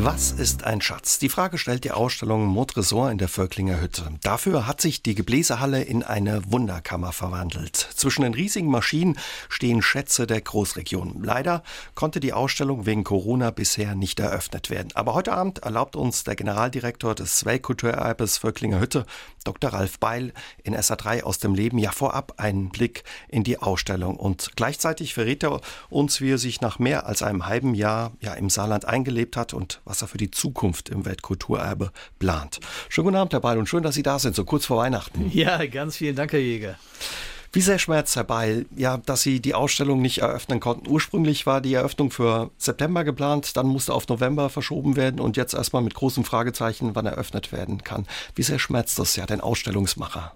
Was ist ein Schatz? Die Frage stellt die Ausstellung Montresor in der Völklinger Hütte. Dafür hat sich die Gebläsehalle in eine Wunderkammer verwandelt. Zwischen den riesigen Maschinen stehen Schätze der Großregion. Leider konnte die Ausstellung wegen Corona bisher nicht eröffnet werden. Aber heute Abend erlaubt uns der Generaldirektor des Weltkulturerbes Völklinger Hütte, Dr. Ralf Beil, in SR3 aus dem Leben ja vorab einen Blick in die Ausstellung. Und gleichzeitig verrät er uns, wie er sich nach mehr als einem halben Jahr im Saarland eingelebt hat und was er für die Zukunft im Weltkulturerbe plant. Schönen guten Abend, Herr Beil, und schön, dass Sie da sind, so kurz vor Weihnachten. Ja, ganz vielen Dank, Herr Jäger. Wie sehr schmerzt, Herr Beil, dass Sie die Ausstellung nicht eröffnen konnten. Ursprünglich war die Eröffnung für September geplant, dann musste auf November verschoben werden und jetzt erstmal mit großem Fragezeichen, wann eröffnet werden kann. Wie sehr schmerzt das den Ausstellungsmacher?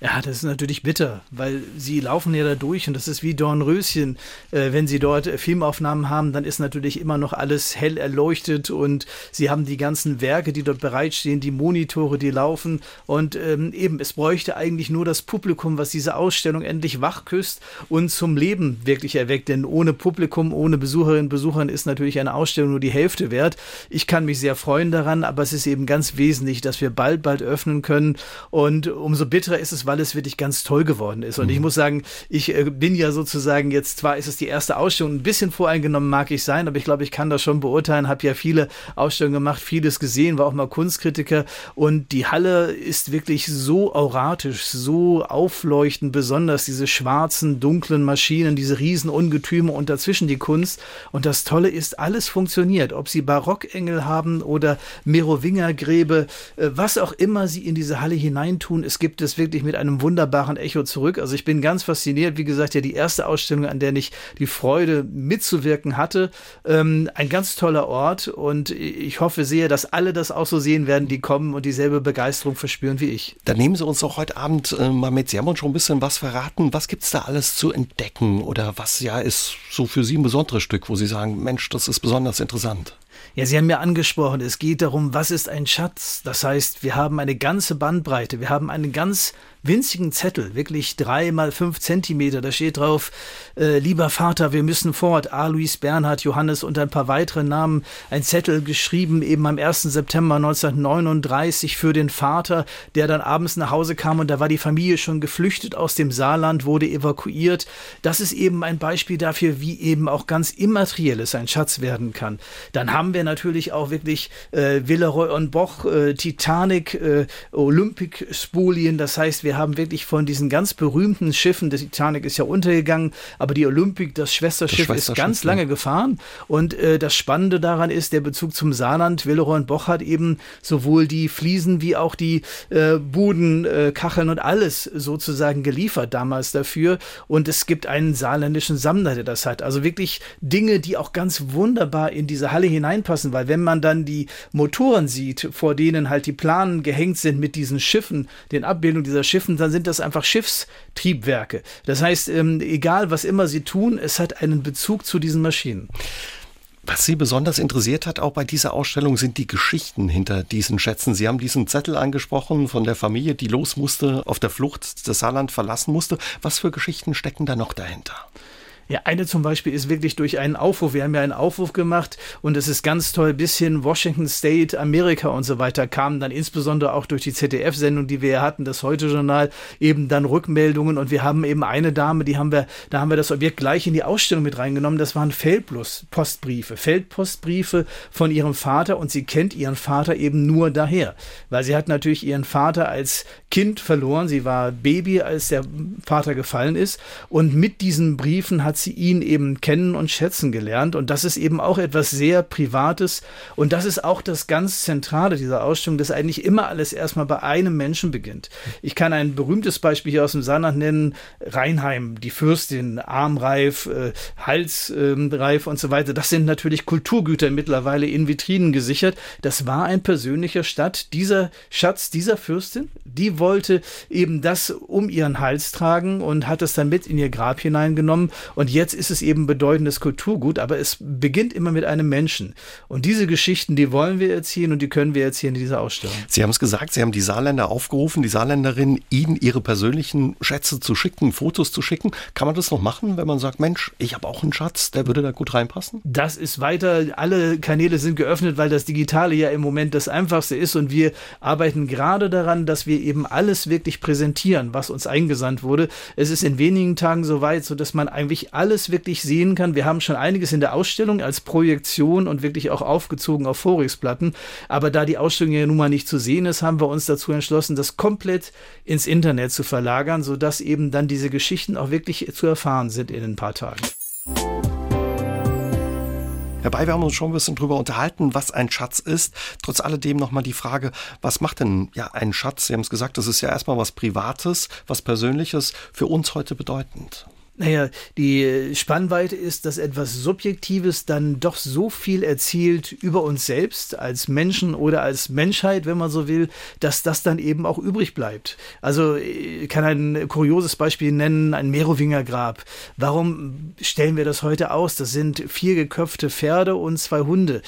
Ja, das ist natürlich bitter, weil sie laufen ja da durch und das ist wie Dornröschen. Wenn sie dort Filmaufnahmen haben, dann ist natürlich immer noch alles hell erleuchtet und sie haben die ganzen Werke, die dort bereitstehen, die Monitore, die laufen und es bräuchte eigentlich nur das Publikum, was diese Ausstellung endlich wachküsst und zum Leben wirklich erweckt, denn ohne Publikum, ohne Besucherinnen und Besuchern ist natürlich eine Ausstellung nur die Hälfte wert. Ich kann mich sehr freuen daran, aber es ist eben ganz wesentlich, dass wir bald öffnen können und umso bitterer ist es, weil es wirklich ganz toll geworden ist. Und ich muss sagen, ich bin ja sozusagen jetzt, zwar ist es die erste Ausstellung, ein bisschen voreingenommen mag ich sein, aber ich glaube, ich kann das schon beurteilen, habe ja viele Ausstellungen gemacht, vieles gesehen, war auch mal Kunstkritiker und die Halle ist wirklich so auratisch, so aufleuchtend, besonders diese schwarzen, dunklen Maschinen, diese riesen Ungetüme und dazwischen die Kunst. Und das Tolle ist, alles funktioniert, ob sie Barockengel haben oder Merowingergräbe, was auch immer sie in diese Halle hineintun, es gibt es wirklich mit einem wunderbaren Echo zurück. Also ich bin ganz fasziniert, wie gesagt, ja die erste Ausstellung, an der ich die Freude mitzuwirken hatte. Ein ganz toller Ort und ich hoffe sehr, dass alle das auch so sehen werden, die kommen und dieselbe Begeisterung verspüren wie ich. Dann nehmen Sie uns doch heute Abend mal mit. Sie haben uns schon ein bisschen was verraten. Was gibt es da alles zu entdecken oder was ist so für Sie ein besonderes Stück, wo Sie sagen, Mensch, das ist besonders interessant? Ja, Sie haben ja angesprochen, es geht darum, was ist ein Schatz? Das heißt, wir haben eine ganze Bandbreite, wir haben einen ganz winzigen Zettel, wirklich 3x5 Zentimeter, da steht drauf, lieber Vater, wir müssen fort, Alois, Bernhard, Johannes und ein paar weitere Namen, ein Zettel geschrieben eben am 1. September 1939 für den Vater, der dann abends nach Hause kam und da war die Familie schon geflüchtet aus dem Saarland, wurde evakuiert. Das ist eben ein Beispiel dafür, wie eben auch ganz Immaterielles ein Schatz werden kann. Dann haben wir natürlich auch wirklich Villeroy und Boch, Titanic, Olympic Spolien, das heißt, wir haben wirklich von diesen ganz berühmten Schiffen, der Titanic ist ja untergegangen, aber die Olympic, das Schwesterschiff ist ganz lange gefahren und das Spannende daran ist, der Bezug zum Saarland, Villeroy und Boch hat eben sowohl die Fliesen wie auch die Buden, Kacheln und alles sozusagen geliefert damals dafür und es gibt einen saarländischen Sammler, der das hat, also wirklich Dinge, die auch ganz wunderbar in diese Halle hineinpassen, weil wenn man dann die Motoren sieht, vor denen halt die Planen gehängt sind mit diesen Schiffen, den Abbildungen dieser Schiffen, dann sind das einfach Schiffstriebwerke. Das heißt, egal was immer sie tun, es hat einen Bezug zu diesen Maschinen. Was Sie besonders interessiert hat, auch bei dieser Ausstellung, sind die Geschichten hinter diesen Schätzen. Sie haben diesen Zettel angesprochen von der Familie, die los musste, auf der Flucht das Saarland verlassen musste. Was für Geschichten stecken da noch dahinter? Ja, eine zum Beispiel ist wirklich durch einen Aufruf. Wir haben ja einen Aufruf gemacht und es ist ganz toll, bis hin Washington State, Amerika und so weiter kamen dann insbesondere auch durch die ZDF-Sendung, die wir ja hatten, das Heute-Journal, eben dann Rückmeldungen und wir haben eben eine Dame, da haben wir das Objekt gleich in die Ausstellung mit reingenommen, das waren Feldpostbriefe von ihrem Vater und sie kennt ihren Vater eben nur daher, weil sie hat natürlich ihren Vater als Kind verloren, sie war Baby, als der Vater gefallen ist und mit diesen Briefen hat sie ihn eben kennen und schätzen gelernt und das ist eben auch etwas sehr Privates und das ist auch das ganz Zentrale dieser Ausstellung, dass eigentlich immer alles erstmal bei einem Menschen beginnt. Ich kann ein berühmtes Beispiel hier aus dem Saarland nennen, Reinheim, die Fürstin, Armreif, Halsreif und so weiter, das sind natürlich Kulturgüter mittlerweile in Vitrinen gesichert, das war ein persönlicher Schatz dieser Fürstin, die wollte eben das um ihren Hals tragen und hat es dann mit in ihr Grab hineingenommen und Und jetzt ist es eben bedeutendes Kulturgut, aber es beginnt immer mit einem Menschen. Und diese Geschichten, die wollen wir erzählen und die können wir erzählen in dieser Ausstellung. Sie haben es gesagt, Sie haben die Saarländer aufgerufen, die Saarländerinnen, Ihnen ihre persönlichen Schätze zu schicken, Fotos zu schicken. Kann man das noch machen, wenn man sagt, Mensch, ich habe auch einen Schatz, der würde da gut reinpassen? Das ist weiter, alle Kanäle sind geöffnet, weil das Digitale ja im Moment das Einfachste ist und wir arbeiten gerade daran, dass wir eben alles wirklich präsentieren, was uns eingesandt wurde. Es ist in wenigen Tagen soweit, sodass man eigentlich alles wirklich sehen kann. Wir haben schon einiges in der Ausstellung als Projektion und wirklich auch aufgezogen auf Vorratsplatten, aber da die Ausstellung ja nun mal nicht zu sehen ist, haben wir uns dazu entschlossen, das komplett ins Internet zu verlagern, sodass eben dann diese Geschichten auch wirklich zu erfahren sind in ein paar Tagen. Herr Beil, wir haben uns schon ein bisschen drüber unterhalten, was ein Schatz ist. Trotz alledem nochmal die Frage, was macht denn ja ein Schatz? Sie haben es gesagt, das ist ja erstmal was Privates, was Persönliches, für uns heute bedeutend. Naja, die Spannweite ist, dass etwas Subjektives dann doch so viel erzielt über uns selbst als Menschen oder als Menschheit, wenn man so will, dass das dann eben auch übrig bleibt. Also ich kann ein kurioses Beispiel nennen, ein Merowingergrab. Warum stellen wir das heute aus? Das sind 4 geköpfte Pferde und 2 Hunde.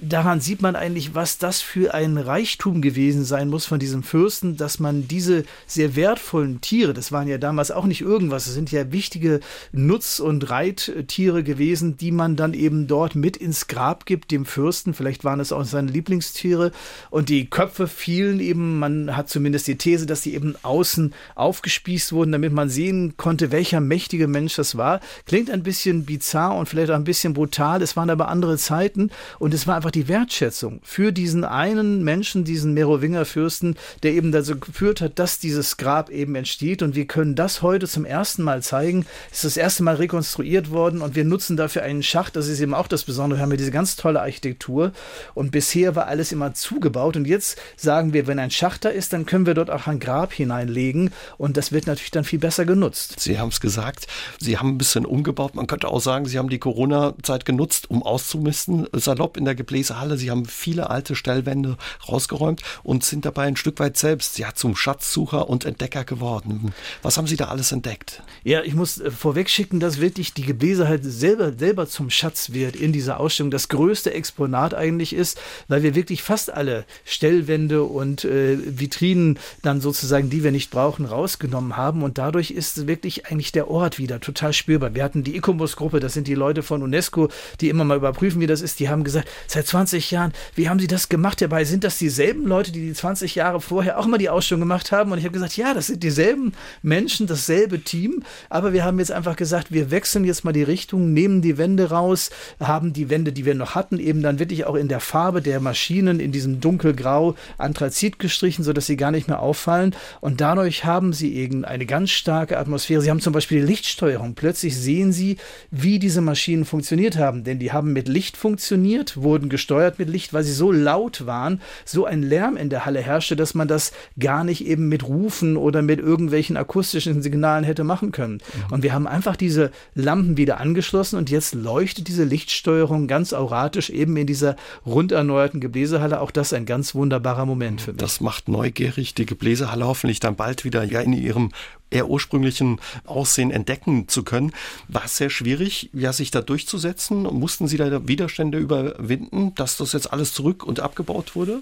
Daran sieht man eigentlich, was das für ein Reichtum gewesen sein muss von diesem Fürsten, dass man diese sehr wertvollen Tiere, das waren ja damals auch nicht irgendwas, das sind ja wichtige Nutz- und Reittiere gewesen, die man dann eben dort mit ins Grab gibt, dem Fürsten, vielleicht waren es auch seine Lieblingstiere, und die Köpfe fielen eben, man hat zumindest die These, dass die eben außen aufgespießt wurden, damit man sehen konnte, welcher mächtige Mensch das war. Klingt ein bisschen bizarr und vielleicht auch ein bisschen brutal, es waren aber andere Zeiten und es war einfach die Wertschätzung für diesen einen Menschen, diesen Merowingerfürsten, der eben dazu geführt hat, dass dieses Grab eben entsteht, und wir können das heute zum ersten Mal zeigen. Es ist das erste Mal rekonstruiert worden und wir nutzen dafür einen Schacht, das ist eben auch das Besondere, wir haben ja diese ganz tolle Architektur und bisher war alles immer zugebaut und jetzt sagen wir, wenn ein Schacht da ist, dann können wir dort auch ein Grab hineinlegen und das wird natürlich dann viel besser genutzt. Sie haben es gesagt, Sie haben ein bisschen umgebaut, man könnte auch sagen, Sie haben die Corona-Zeit genutzt, um auszumisten, salopp in der Gebläsehalle. Sie haben viele alte Stellwände rausgeräumt und sind dabei ein Stück weit selbst ja zum Schatzsucher und Entdecker geworden. Was haben Sie da alles entdeckt? Ja, ich muss vorweg schicken, dass wirklich die Gebläsehalle selber zum Schatz wird in dieser Ausstellung. Das größte Exponat eigentlich ist, weil wir wirklich fast alle Stellwände und Vitrinen dann sozusagen, die wir nicht brauchen, rausgenommen haben und dadurch ist wirklich eigentlich der Ort wieder total spürbar. Wir hatten die Icobus-Gruppe, das sind die Leute von UNESCO, die immer mal überprüfen, wie das ist. Die haben gesagt, seit 20 Jahren, wie haben Sie das gemacht? Dabei sind das dieselben Leute, die 20 Jahre vorher auch mal die Ausstellung gemacht haben. Und ich habe gesagt, ja, das sind dieselben Menschen, dasselbe Team. Aber wir haben jetzt einfach gesagt, wir wechseln jetzt mal die Richtung, nehmen die Wände raus, haben die Wände, die wir noch hatten, eben dann wirklich auch in der Farbe der Maschinen, in diesem dunkelgrau Anthrazit gestrichen, sodass sie gar nicht mehr auffallen. Und dadurch haben sie eben eine ganz starke Atmosphäre. Sie haben zum Beispiel die Lichtsteuerung. Plötzlich sehen Sie, wie diese Maschinen funktioniert haben. Denn die haben mit Licht funktioniert, wurden gesteuert mit Licht, weil sie so laut waren, so ein Lärm in der Halle herrschte, dass man das gar nicht eben mit Rufen oder mit irgendwelchen akustischen Signalen hätte machen können. Und wir haben einfach diese Lampen wieder angeschlossen und jetzt leuchtet diese Lichtsteuerung ganz auratisch eben in dieser rund erneuerten Gebläsehalle. Auch das ein ganz wunderbarer Moment für mich. Das macht neugierig, die Gebläsehalle hoffentlich dann bald wieder ja in ihrem eher ursprünglichen Aussehen entdecken zu können. War es sehr schwierig, ja, sich da durchzusetzen? Mussten Sie da Widerstände überwinden, dass das jetzt alles zurück und abgebaut wurde?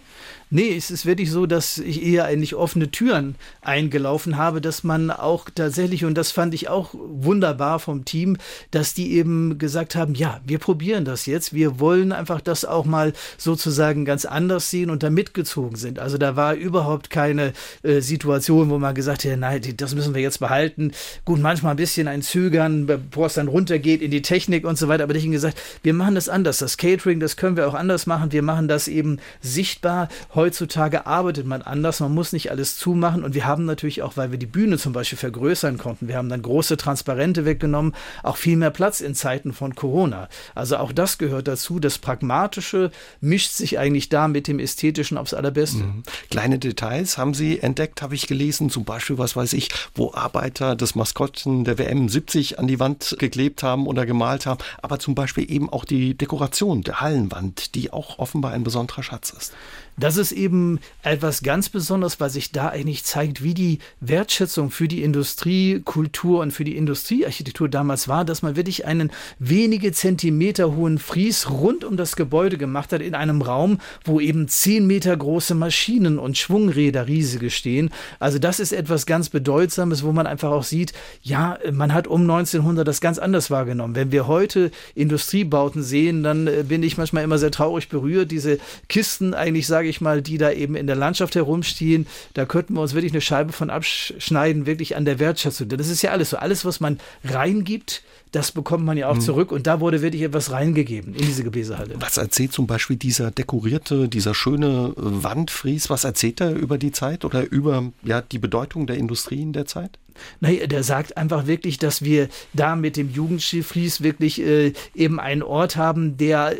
Nee, es ist wirklich so, dass ich eher eigentlich offene Türen eingelaufen habe, dass man auch tatsächlich, und das fand ich auch wunderbar vom Team, dass die eben gesagt haben, ja, wir probieren das jetzt, wir wollen einfach das auch mal sozusagen ganz anders sehen und da mitgezogen sind. Also da war überhaupt keine Situation, wo man gesagt hat, nein, das müssen wir jetzt behalten. Gut, manchmal ein bisschen ein Zögern, bevor es dann runtergeht in die Technik und so weiter, aber ich habe gesagt, wir machen das anders. Das Catering, das können wir auch anders machen. Wir machen das eben sichtbar. Heutzutage arbeitet man anders. Man muss nicht alles zumachen und wir haben natürlich auch, weil wir die Bühne zum Beispiel vergrößern konnten, wir haben dann große Transparente weggenommen, auch viel mehr Platz in Zeiten von Corona. Also auch das gehört dazu. Das Pragmatische mischt sich eigentlich da mit dem Ästhetischen aufs Allerbeste. Mhm. Kleine Details haben Sie entdeckt, habe ich gelesen. Zum Beispiel, was weiß ich, wo Arbeiter das Maskottchen der WM 70 an die Wand geklebt haben oder gemalt haben, aber zum Beispiel eben auch die Dekoration der Hallenwand, die auch offenbar ein besonderer Schatz ist. Das ist eben etwas ganz Besonderes, weil sich da eigentlich zeigt, wie die Wertschätzung für die Industriekultur und für die Industriearchitektur damals war, dass man wirklich einen wenige Zentimeter hohen Fries rund um das Gebäude gemacht hat in einem Raum, wo eben 10 Meter große Maschinen und Schwungräder riesige stehen. Also das ist etwas ganz Bedeutsames, wo man einfach auch sieht, ja, man hat um 1900 das ganz anders wahrgenommen. Wenn wir heute Industriebauten sehen, dann bin ich manchmal immer sehr traurig berührt. Diese Kisten eigentlich, sage ich mal, die da eben in der Landschaft herumstehen, da könnten wir uns wirklich eine Scheibe von abschneiden, wirklich an der Wertschätzung. Das ist ja alles so. Alles, was man reingibt, das bekommt man ja auch zurück. Und da wurde wirklich etwas reingegeben in diese Gebläsehalle. Was erzählt zum Beispiel dieser schöne Wandfries, was erzählt er über die Zeit oder über die Bedeutung der Industrien der Zeit? Naja, der sagt einfach wirklich, dass wir da mit dem Jugendstil-Fries wirklich eben einen Ort haben, der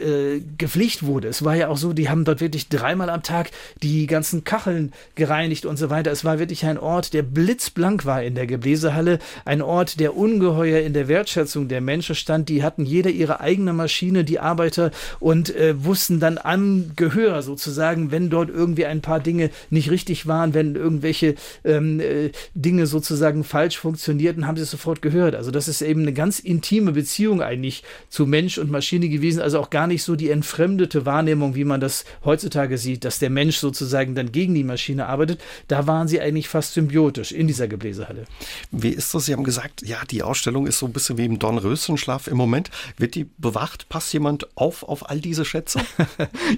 gepflegt wurde. Es war ja auch so, die haben dort wirklich 3-mal am Tag die ganzen Kacheln gereinigt und so weiter. Es war wirklich ein Ort, der blitzblank war in der Gebläsehalle. Ein Ort, der ungeheuer in der Wertschätzung der Menschen stand. Die hatten jeder ihre eigene Maschine, die Arbeiter, und wussten dann am Gehör sozusagen, wenn dort irgendwie ein paar Dinge nicht richtig waren, wenn irgendwelche Dinge sozusagen falsch funktionierten, haben sie es sofort gehört. Also das ist eben eine ganz intime Beziehung eigentlich zu Mensch und Maschine gewesen, also auch gar nicht so die entfremdete Wahrnehmung, wie man das heutzutage sieht, dass der Mensch sozusagen dann gegen die Maschine arbeitet. Da waren sie eigentlich fast symbiotisch in dieser Gebläsehalle. Wie ist das? Sie haben gesagt, ja, die Ausstellung ist so ein bisschen wie im Dornröschenschlaf im Moment. Wird die bewacht? Passt jemand auf all diese Schätze?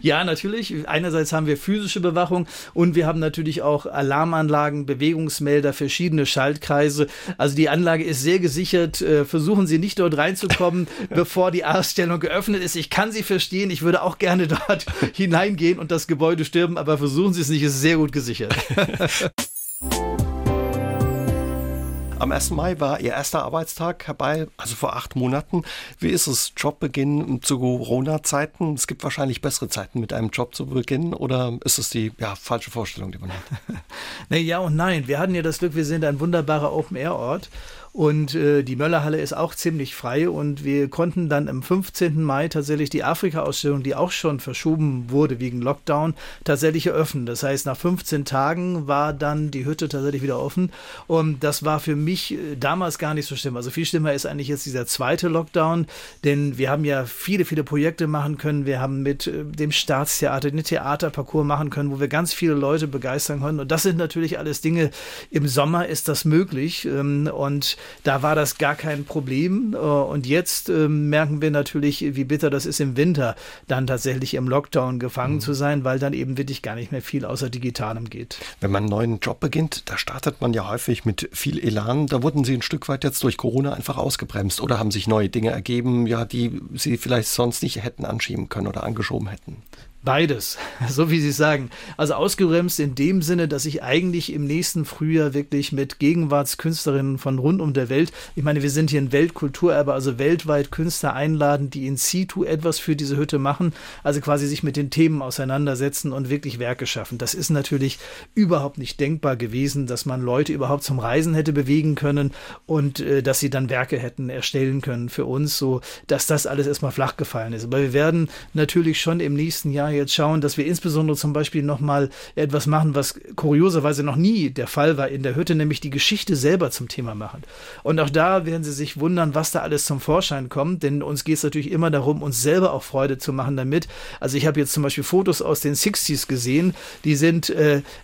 Ja, natürlich. Einerseits haben wir physische Bewachung und wir haben natürlich auch Alarmanlagen, Bewegungsmelder, verschiedene Schaltkreise. Also die Anlage ist sehr gesichert. Versuchen Sie nicht dort reinzukommen, bevor die Ausstellung geöffnet ist. Ich kann Sie verstehen. Ich würde auch gerne dort hineingehen und das Gebäude stürmen, aber versuchen Sie es nicht. Es ist sehr gut gesichert. Am 1. Mai war Ihr erster Arbeitstag herbei, also vor 8 Monaten. Wie ist es, Jobbeginn zu Corona-Zeiten? Es gibt wahrscheinlich bessere Zeiten, mit einem Job zu beginnen, oder ist es die falsche Vorstellung, die man hat? Nee, ja und nein. Wir hatten ja das Glück, wir sind ein wunderbarer Open-Air-Ort. Und die Möllerhalle ist auch ziemlich frei und wir konnten dann am 15. Mai tatsächlich die Afrika-Ausstellung, die auch schon verschoben wurde wegen Lockdown, tatsächlich eröffnen. Das heißt, nach 15 Tagen war dann die Hütte tatsächlich wieder offen und das war für mich damals gar nicht so schlimm. Also viel schlimmer ist eigentlich jetzt dieser zweite Lockdown, denn wir haben ja viele, viele Projekte machen können. Wir haben mit dem Staatstheater den Theaterparcours machen können, wo wir ganz viele Leute begeistern konnten und das sind natürlich alles Dinge. Im Sommer ist das möglich und da war das gar kein Problem und jetzt merken wir natürlich, wie bitter das ist im Winter, dann tatsächlich im Lockdown gefangen zu sein, weil dann eben wirklich gar nicht mehr viel außer Digitalem geht. Wenn man einen neuen Job beginnt, da startet man ja häufig mit viel Elan. Da wurden Sie ein Stück weit jetzt durch Corona einfach ausgebremst oder haben sich neue Dinge ergeben, die Sie vielleicht sonst nicht hätten anschieben können oder angeschoben hätten? Beides, so wie Sie sagen. Also ausgebremst in dem Sinne, dass ich eigentlich im nächsten Frühjahr wirklich mit Gegenwartskünstlerinnen von rund um der Welt, ich meine, wir sind hier ein Weltkulturerbe, also weltweit Künstler einladen, die in situ etwas für diese Hütte machen, also quasi sich mit den Themen auseinandersetzen und wirklich Werke schaffen. Das ist natürlich überhaupt nicht denkbar gewesen, dass man Leute überhaupt zum Reisen hätte bewegen können und dass sie dann Werke hätten erstellen können für uns, so dass das alles erstmal flach gefallen ist. Aber wir werden natürlich schon im nächsten Jahr jetzt schauen, dass wir insbesondere zum Beispiel nochmal etwas machen, was kurioserweise noch nie der Fall war in der Hütte, nämlich die Geschichte selber zum Thema machen. Und auch da werden Sie sich wundern, was da alles zum Vorschein kommt, denn uns geht es natürlich immer darum, uns selber auch Freude zu machen damit. Also ich habe jetzt zum Beispiel Fotos aus den 60s gesehen, die sind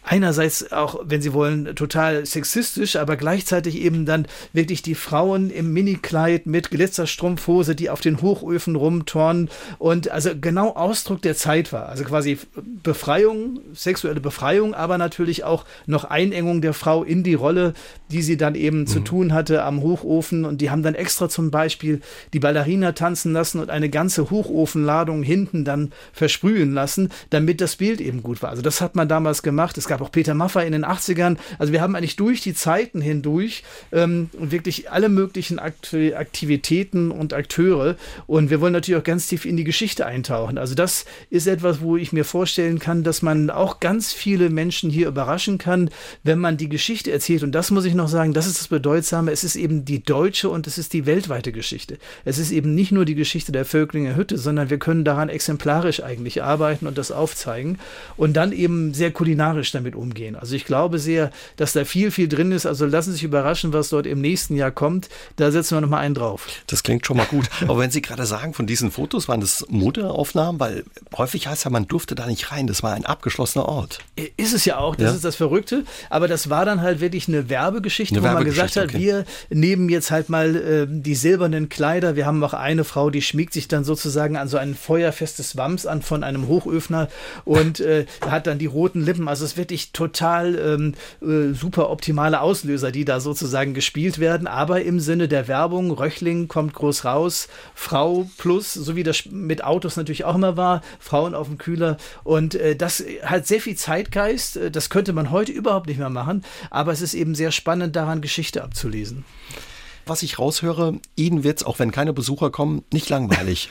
einerseits auch, wenn Sie wollen, total sexistisch, aber gleichzeitig eben dann wirklich die Frauen im Minikleid mit Glitzerstrumpfhose, die auf den Hochöfen rumturnen und also genau Ausdruck der Zeit war. Also quasi Befreiung, sexuelle Befreiung, aber natürlich auch noch Einengung der Frau in die Rolle, die sie dann eben zu tun hatte am Hochofen. Und die haben dann extra zum Beispiel die Ballerina tanzen lassen und eine ganze Hochofenladung hinten dann versprühen lassen, damit das Bild eben gut war. Also das hat man damals gemacht. Es gab auch Peter Maffay in den 80ern. Also wir haben eigentlich durch die Zeiten hindurch wirklich alle möglichen Aktivitäten und Akteure. Und wir wollen natürlich auch ganz tief in die Geschichte eintauchen. Also das ist etwas, etwas, wo ich mir vorstellen kann, dass man auch ganz viele Menschen hier überraschen kann, wenn man die Geschichte erzählt. Und das muss ich noch sagen, das ist das Bedeutsame. Es ist eben die deutsche und es ist die weltweite Geschichte. Es ist eben nicht nur die Geschichte der Völklinger Hütte, sondern wir können daran exemplarisch eigentlich arbeiten und das aufzeigen und dann eben sehr kulinarisch damit umgehen. Also ich glaube sehr, dass da viel, viel drin ist. Also lassen Sie sich überraschen, was dort im nächsten Jahr kommt. Da setzen wir nochmal einen drauf. Das klingt schon mal gut. Aber wenn Sie gerade sagen, von diesen Fotos waren das Modeaufnahmen, weil häufig heißt ja, man durfte da nicht rein. Das war ein abgeschlossener Ort. Ist es ja auch. Das ist das Verrückte. Aber das war dann halt wirklich eine Werbegeschichte, wo man gesagt hat, wir nehmen jetzt halt mal die silbernen Kleider. Wir haben auch eine Frau, die schmiegt sich dann sozusagen an so ein feuerfestes Wams an von einem Hochöfner und hat dann die roten Lippen. Also es ist wirklich total super optimale Auslöser, die da sozusagen gespielt werden. Aber im Sinne der Werbung, Röchling kommt groß raus, Frau plus, so wie das mit Autos natürlich auch immer war, Frauen auf dem Kühler. Und das hat sehr viel Zeitgeist. Das könnte man heute überhaupt nicht mehr machen. Aber es ist eben sehr spannend, daran Geschichte abzulesen. Was ich raushöre, Ihnen wird's, auch wenn keine Besucher kommen, nicht langweilig.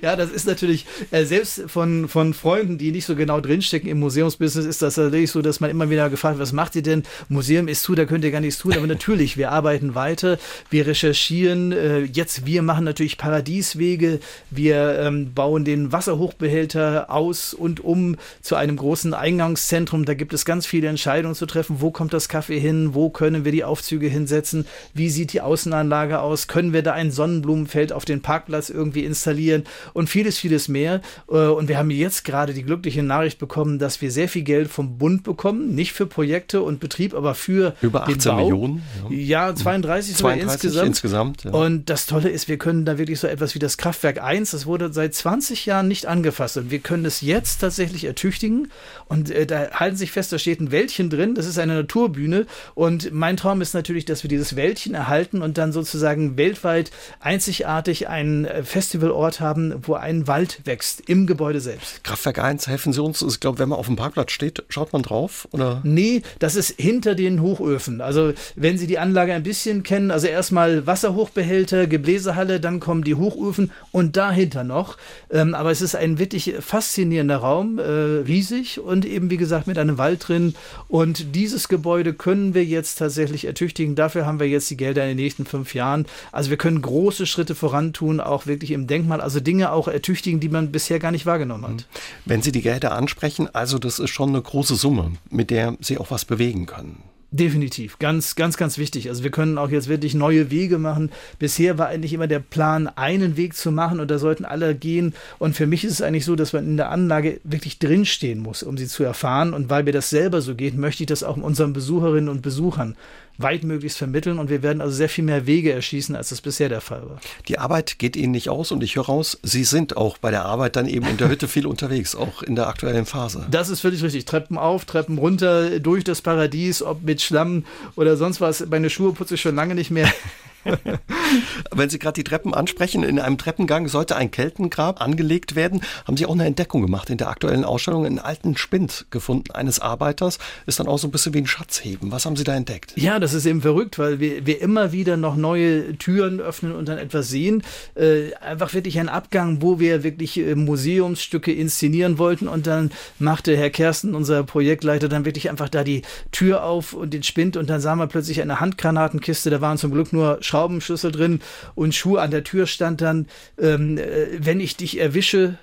Ja, das ist natürlich, selbst von Freunden, die nicht so genau drinstecken im Museumsbusiness, ist das natürlich so, dass man immer wieder gefragt wird, was macht ihr denn? Museum ist zu, da könnt ihr gar nichts tun. Aber natürlich, wir arbeiten weiter, wir recherchieren. Wir machen natürlich Paradieswege, wir bauen den Wasserhochbehälter aus und um zu einem großen Eingangszentrum. Da gibt es ganz viele Entscheidungen zu treffen. Wo kommt das Café hin? Wo können wir die Aufzüge hinsetzen? Wie sieht die Außenanlage aus? Können wir da ein Sonnenblumenfeld auf den Parkplatz irgendwie installieren und vieles, vieles mehr. Und wir haben jetzt gerade die glückliche Nachricht bekommen, dass wir sehr viel Geld vom Bund bekommen, nicht für Projekte und Betrieb, aber für über 18 Millionen. Ja, 32 insgesamt. Ja. Und das Tolle ist, wir können da wirklich so etwas wie das Kraftwerk 1, das wurde seit 20 Jahren nicht angefasst und wir können es jetzt tatsächlich ertüchtigen und da halten sich fest, da steht ein Wäldchen drin, das ist eine Naturbühne und mein Traum ist natürlich, dass wir dieses Wäldchen erhalten und dann sozusagen weltweit einzigartig ein Festivalort haben, wo ein Wald wächst, im Gebäude selbst. Kraftwerk 1, helfen Sie uns? Ich glaube, wenn man auf dem Parkplatz steht, schaut man drauf? Oder? Nee, das ist hinter den Hochöfen. Also wenn Sie die Anlage ein bisschen kennen, also erstmal Wasserhochbehälter, Gebläsehalle, dann kommen die Hochöfen und dahinter noch. Aber es ist ein wirklich faszinierender Raum, riesig und eben wie gesagt mit einem Wald drin. Und dieses Gebäude können wir jetzt tatsächlich ertüchtigen. Dafür haben wir jetzt die Gelder in den nächsten 5 Jahren. Also wir können große Schritte vorantun, auch wirklich im Denkmal, also Dinge auch ertüchtigen, die man bisher gar nicht wahrgenommen hat. Wenn Sie die Gelder ansprechen, also das ist schon eine große Summe, mit der Sie auch was bewegen können. Definitiv. Ganz, ganz, ganz wichtig. Also wir können auch jetzt wirklich neue Wege machen. Bisher war eigentlich immer der Plan, einen Weg zu machen und da sollten alle gehen. Und für mich ist es eigentlich so, dass man in der Anlage wirklich drinstehen muss, um sie zu erfahren. Und weil mir das selber so geht, möchte ich das auch unseren Besucherinnen und Besuchern weitmöglichst vermitteln. Und wir werden also sehr viel mehr Wege erschließen, als das bisher der Fall war. Die Arbeit geht Ihnen nicht aus und ich höre raus, Sie sind auch bei der Arbeit dann eben in der Hütte viel unterwegs, auch in der aktuellen Phase. Das ist völlig richtig. Treppen auf, Treppen runter, durch das Paradies, ob mit Schlamm oder sonst was. Meine Schuhe putze ich schon lange nicht mehr. Wenn Sie gerade die Treppen ansprechen, in einem Treppengang sollte ein Keltengrab angelegt werden. Haben Sie auch eine Entdeckung gemacht in der aktuellen Ausstellung, einen alten Spind gefunden eines Arbeiters. Ist dann auch so ein bisschen wie ein Schatzheben. Was haben Sie da entdeckt? Ja, das ist eben verrückt, weil wir immer wieder noch neue Türen öffnen und dann etwas sehen. Einfach wirklich ein Abgang, wo wir wirklich Museumsstücke inszenieren wollten und dann machte Herr Kersten, unser Projektleiter, dann wirklich einfach da die Tür auf und den Spind und dann sahen wir plötzlich eine Handgranatenkiste. Da waren zum Glück nur Schraubenschlüssel drin und Schuh an der Tür stand dann, wenn ich dich erwische,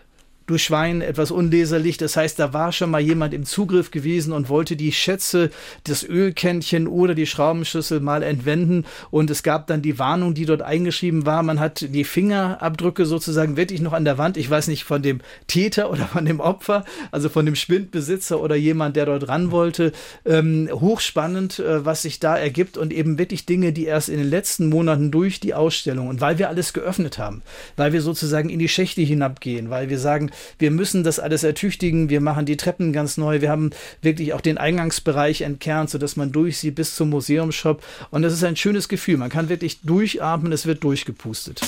du Schwein, etwas unleserlich. Das heißt, da war schon mal jemand im Zugriff gewesen und wollte die Schätze, das Ölkännchen oder die Schraubenschlüssel mal entwenden. Und es gab dann die Warnung, die dort eingeschrieben war. Man hat die Fingerabdrücke sozusagen wirklich noch an der Wand. Ich weiß nicht, von dem Täter oder von dem Opfer, also von dem Spindbesitzer oder jemand, der dort ran wollte. Hochspannend, was sich da ergibt und eben wirklich Dinge, die erst in den letzten Monaten durch die Ausstellung und weil wir alles geöffnet haben, weil wir sozusagen in die Schächte hinabgehen, weil wir sagen, wir müssen das alles ertüchtigen, wir machen die Treppen ganz neu, wir haben wirklich auch den Eingangsbereich entkernt, sodass man durchsieht bis zum Museumsshop und das ist ein schönes Gefühl, man kann wirklich durchatmen, es wird durchgepustet.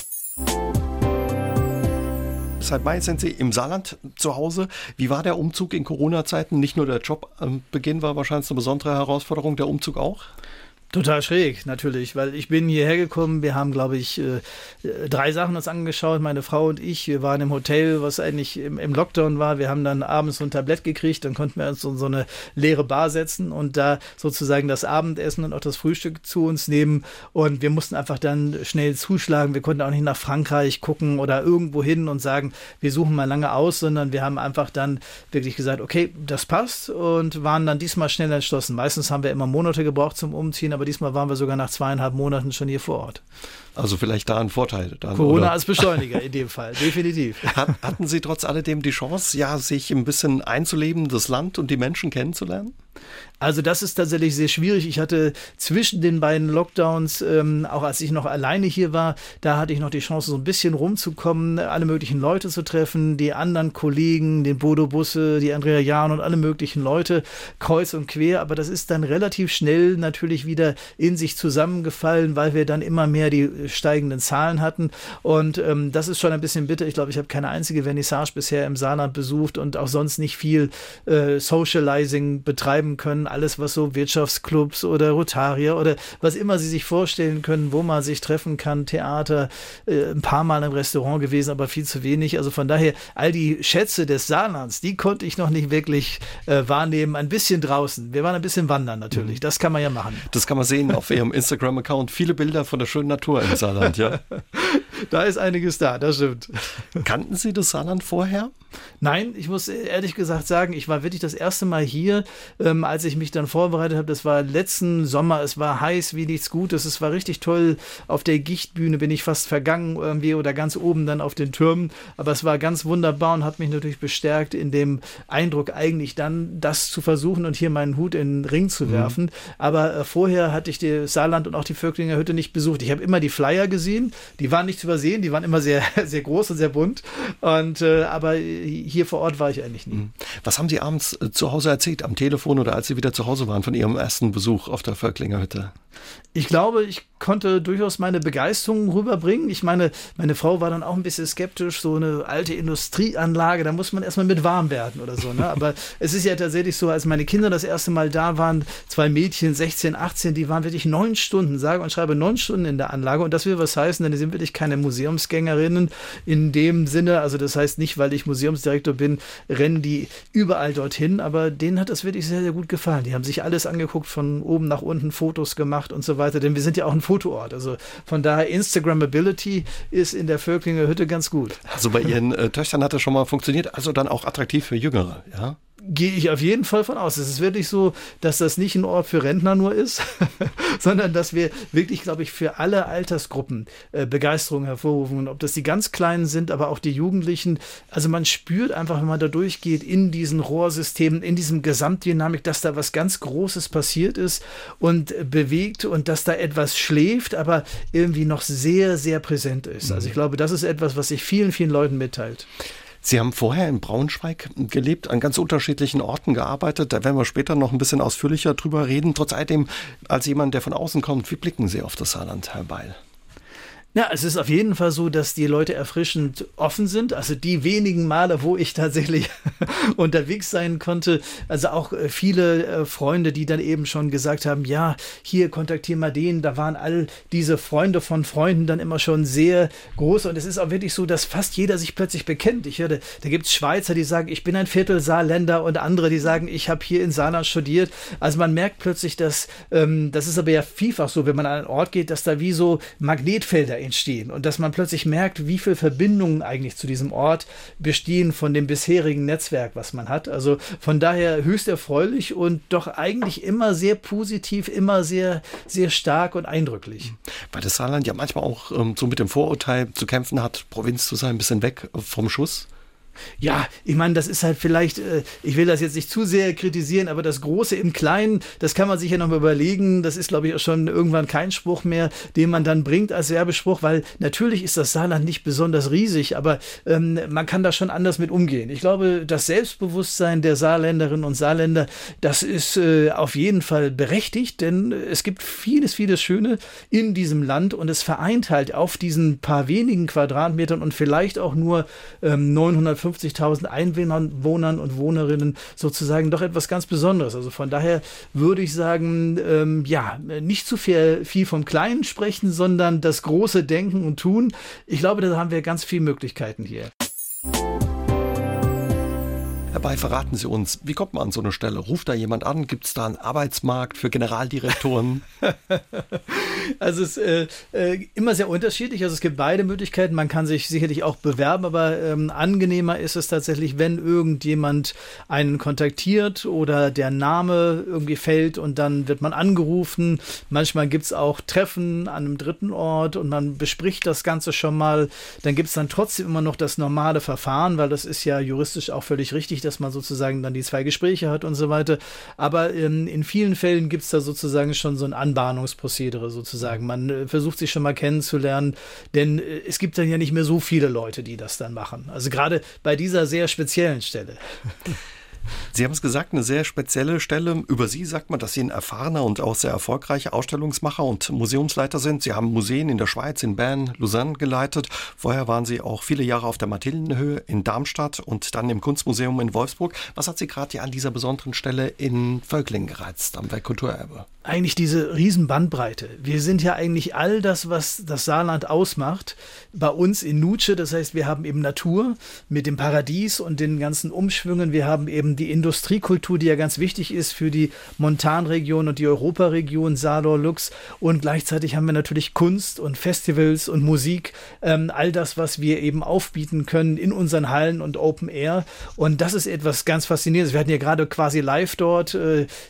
Seit Mai sind Sie im Saarland zu Hause. Wie war der Umzug in Corona-Zeiten? Nicht nur der Jobbeginn war wahrscheinlich eine besondere Herausforderung, der Umzug auch? Total schräg, natürlich, weil ich bin hierher gekommen, wir haben, glaube ich, 3 Sachen uns angeschaut, meine Frau und ich, wir waren im Hotel, was eigentlich im Lockdown war, wir haben dann abends so ein Tablett gekriegt, dann konnten wir uns in so eine leere Bar setzen und da sozusagen das Abendessen und auch das Frühstück zu uns nehmen und wir mussten einfach dann schnell zuschlagen, wir konnten auch nicht nach Frankreich gucken oder irgendwo hin und sagen, wir suchen mal lange aus, sondern wir haben einfach dann wirklich gesagt, okay, das passt und waren dann diesmal schnell entschlossen. Meistens haben wir immer Monate gebraucht zum Umziehen, aber diesmal waren wir sogar nach 2,5 Monaten schon hier vor Ort. Also vielleicht da ein Vorteil. Dann, Corona oder? Als Beschleuniger in dem Fall, definitiv. Hatten Sie trotz alledem die Chance, ja, sich ein bisschen einzuleben, das Land und die Menschen kennenzulernen? Also das ist tatsächlich sehr schwierig. Ich hatte zwischen den beiden Lockdowns, auch als ich noch alleine hier war, da hatte ich noch die Chance, so ein bisschen rumzukommen, alle möglichen Leute zu treffen, die anderen Kollegen, den Bodo Busse, die Andrea Jahn und alle möglichen Leute, kreuz und quer. Aber das ist dann relativ schnell natürlich wieder in sich zusammengefallen, weil wir dann immer mehr die steigenden Zahlen hatten. Und das ist schon ein bisschen bitter. Ich glaube, ich habe keine einzige Vernissage bisher im Saarland besucht und auch sonst nicht viel Socializing betreiben können. Alles, was so Wirtschaftsclubs oder Rotarier oder was immer Sie sich vorstellen können, wo man sich treffen kann, Theater, ein paar Mal im Restaurant gewesen, aber viel zu wenig. Also von daher, all die Schätze des Saarlands, die konnte ich noch nicht wirklich wahrnehmen. Ein bisschen draußen. Wir waren ein bisschen wandern natürlich. Das kann man ja machen. Das kann man sehen auf Ihrem Instagram-Account. Viele Bilder von der schönen Natur im Saarland, ja? Da ist einiges da, das stimmt. Kannten Sie das Saarland vorher? Nein, ich muss ehrlich gesagt sagen, ich war wirklich das erste Mal hier, als ich mich dann vorbereitet habe. Das war letzten Sommer, es war heiß wie nichts Gutes, es war richtig toll. Auf der Gichtbühne bin ich fast vergangen irgendwie oder ganz oben dann auf den Türmen. Aber es war ganz wunderbar und hat mich natürlich bestärkt in dem Eindruck, eigentlich dann das zu versuchen und hier meinen Hut in den Ring zu werfen. Aber vorher hatte ich das Saarland und auch die Völklinger Hütte nicht besucht. Ich habe immer die Flyer gesehen, die waren nicht zu übersehen, die waren immer sehr, sehr groß und sehr bunt. Und aber hier vor Ort war ich eigentlich nie. Was haben Sie abends zu Hause erzählt, am Telefon oder als Sie wieder zu Hause waren von Ihrem ersten Besuch auf der Völklinger Hütte? Ich glaube, ich konnte durchaus meine Begeisterung rüberbringen. Ich meine, meine Frau war dann auch ein bisschen skeptisch, so eine alte Industrieanlage, da muss man erstmal mit warm werden oder so, ne? Aber es ist ja tatsächlich so, als meine Kinder das erste Mal da waren, 2 Mädchen, 16, 18, die waren wirklich 9 Stunden, sage und schreibe 9 Stunden in der Anlage und das will was heißen, denn die sind wirklich keine Museumsgängerinnen in dem Sinne, also das heißt nicht, weil ich Museumsdirektor bin, rennen die überall dorthin, aber denen hat das wirklich sehr, sehr gut gefallen. Die haben sich alles angeguckt, von oben nach unten Fotos gemacht und so weiter, denn wir sind ja auch ein Fotoort, also von daher Instagrammability ist in der Völklinger Hütte ganz gut. Also bei Ihren Töchtern hat das schon mal funktioniert, also dann auch attraktiv für Jüngere, ja? Gehe ich auf jeden Fall von aus. Es ist wirklich so, dass das nicht ein Ort für Rentner nur ist, sondern dass wir wirklich, glaube ich, für alle Altersgruppen Begeisterung hervorrufen. Und ob das die ganz Kleinen sind, aber auch die Jugendlichen. Also man spürt einfach, wenn man da durchgeht, in diesen Rohrsystemen, in diesem Gesamtdynamik, dass da was ganz Großes passiert ist und bewegt und dass da etwas schläft, aber irgendwie noch sehr, sehr präsent ist. Also ich glaube, das ist etwas, was sich vielen, vielen Leuten mitteilt. Sie haben vorher in Braunschweig gelebt, an ganz unterschiedlichen Orten gearbeitet. Da werden wir später noch ein bisschen ausführlicher drüber reden. Trotz alledem, als jemand, der von außen kommt, wie blicken Sie auf das Saarland, Herr Beil? Ja, es ist auf jeden Fall so, dass die Leute erfrischend offen sind. Also die wenigen Male, wo ich tatsächlich unterwegs sein konnte. Also auch viele Freunde, die dann eben schon gesagt haben, ja, hier kontaktieren wir den. Da waren all diese Freunde von Freunden dann immer schon sehr groß. Und es ist auch wirklich so, dass fast jeder sich plötzlich bekennt. Ich hörte, da gibt es Schweizer, die sagen, ich bin ein Viertel Saarländer und andere, die sagen, ich habe hier in Saarland studiert. Also man merkt plötzlich, dass, das ist aber ja vielfach so, wenn man an einen Ort geht, dass da wie so Magnetfelder entstehen und dass man plötzlich merkt, wie viele Verbindungen eigentlich zu diesem Ort bestehen von dem bisherigen Netzwerk, was man hat. Also von daher höchst erfreulich und doch eigentlich immer sehr positiv, immer sehr, sehr stark und eindrücklich. Weil das Saarland ja manchmal auch so mit dem Vorurteil zu kämpfen hat, Provinz zu sein, ein bisschen weg vom Schuss. Ja, ich meine, das ist halt vielleicht, ich will das jetzt nicht zu sehr kritisieren, aber das Große im Kleinen, das kann man sich ja noch mal überlegen. Das ist, glaube ich, auch schon irgendwann kein Spruch mehr, den man dann bringt als Werbespruch, weil natürlich ist das Saarland nicht besonders riesig, aber man kann da schon anders mit umgehen. Ich glaube, das Selbstbewusstsein der Saarländerinnen und Saarländer, das ist auf jeden Fall berechtigt, denn es gibt vieles, vieles Schöne in diesem Land und es vereint halt auf diesen paar wenigen Quadratmetern und vielleicht auch nur 950 250.000 Einwohnern und Wohnerinnen sozusagen doch etwas ganz Besonderes. Also von daher würde ich sagen, ja, nicht zu viel vom Kleinen sprechen, sondern das große Denken und Tun. Ich glaube, da haben wir ganz viele Möglichkeiten hier. Herr Beil, verraten Sie uns, wie kommt man an so eine Stelle? Ruft da jemand an? Gibt es da einen Arbeitsmarkt für Generaldirektoren? Also es ist immer sehr unterschiedlich. Also es gibt beide Möglichkeiten. Man kann sich sicherlich auch bewerben, aber angenehmer ist es tatsächlich, wenn irgendjemand einen kontaktiert oder der Name irgendwie fällt und dann wird man angerufen. Manchmal gibt es auch Treffen an einem dritten Ort und man bespricht das Ganze schon mal. Dann gibt es dann trotzdem immer noch das normale Verfahren, weil das ist ja juristisch auch völlig richtig, dass man sozusagen dann die zwei Gespräche hat und so weiter. Aber in vielen Fällen gibt es da sozusagen schon so ein Anbahnungsprozedere sozusagen. Man versucht sich schon mal kennenzulernen, denn es gibt dann ja nicht mehr so viele Leute, die das dann machen. Also gerade bei dieser sehr speziellen Stelle. Sie haben es gesagt, eine sehr spezielle Stelle. Über Sie sagt man, dass Sie ein erfahrener und auch sehr erfolgreicher Ausstellungsmacher und Museumsleiter sind. Sie haben Museen in der Schweiz, in Bern, Lausanne geleitet. Vorher waren Sie auch viele Jahre auf der Mathildenhöhe in Darmstadt und dann im Kunstmuseum in Wolfsburg. Was hat Sie gerade hier an dieser besonderen Stelle in Völklingen gereizt, am Weltkulturerbe? Eigentlich diese riesen Bandbreite. Wir sind ja eigentlich all das, was das Saarland ausmacht, bei uns in Nutsche. Das heißt, wir haben eben Natur mit dem Paradies und den ganzen Umschwüngen. Wir haben eben die Industriekultur, die ja ganz wichtig ist für die Montanregion und die Europaregion Saar-Lor-Lux, und gleichzeitig haben wir natürlich Kunst und Festivals und Musik, all das, was wir eben aufbieten können in unseren Hallen und Open Air, und das ist etwas ganz Faszinierendes. Wir hatten ja gerade quasi live dort,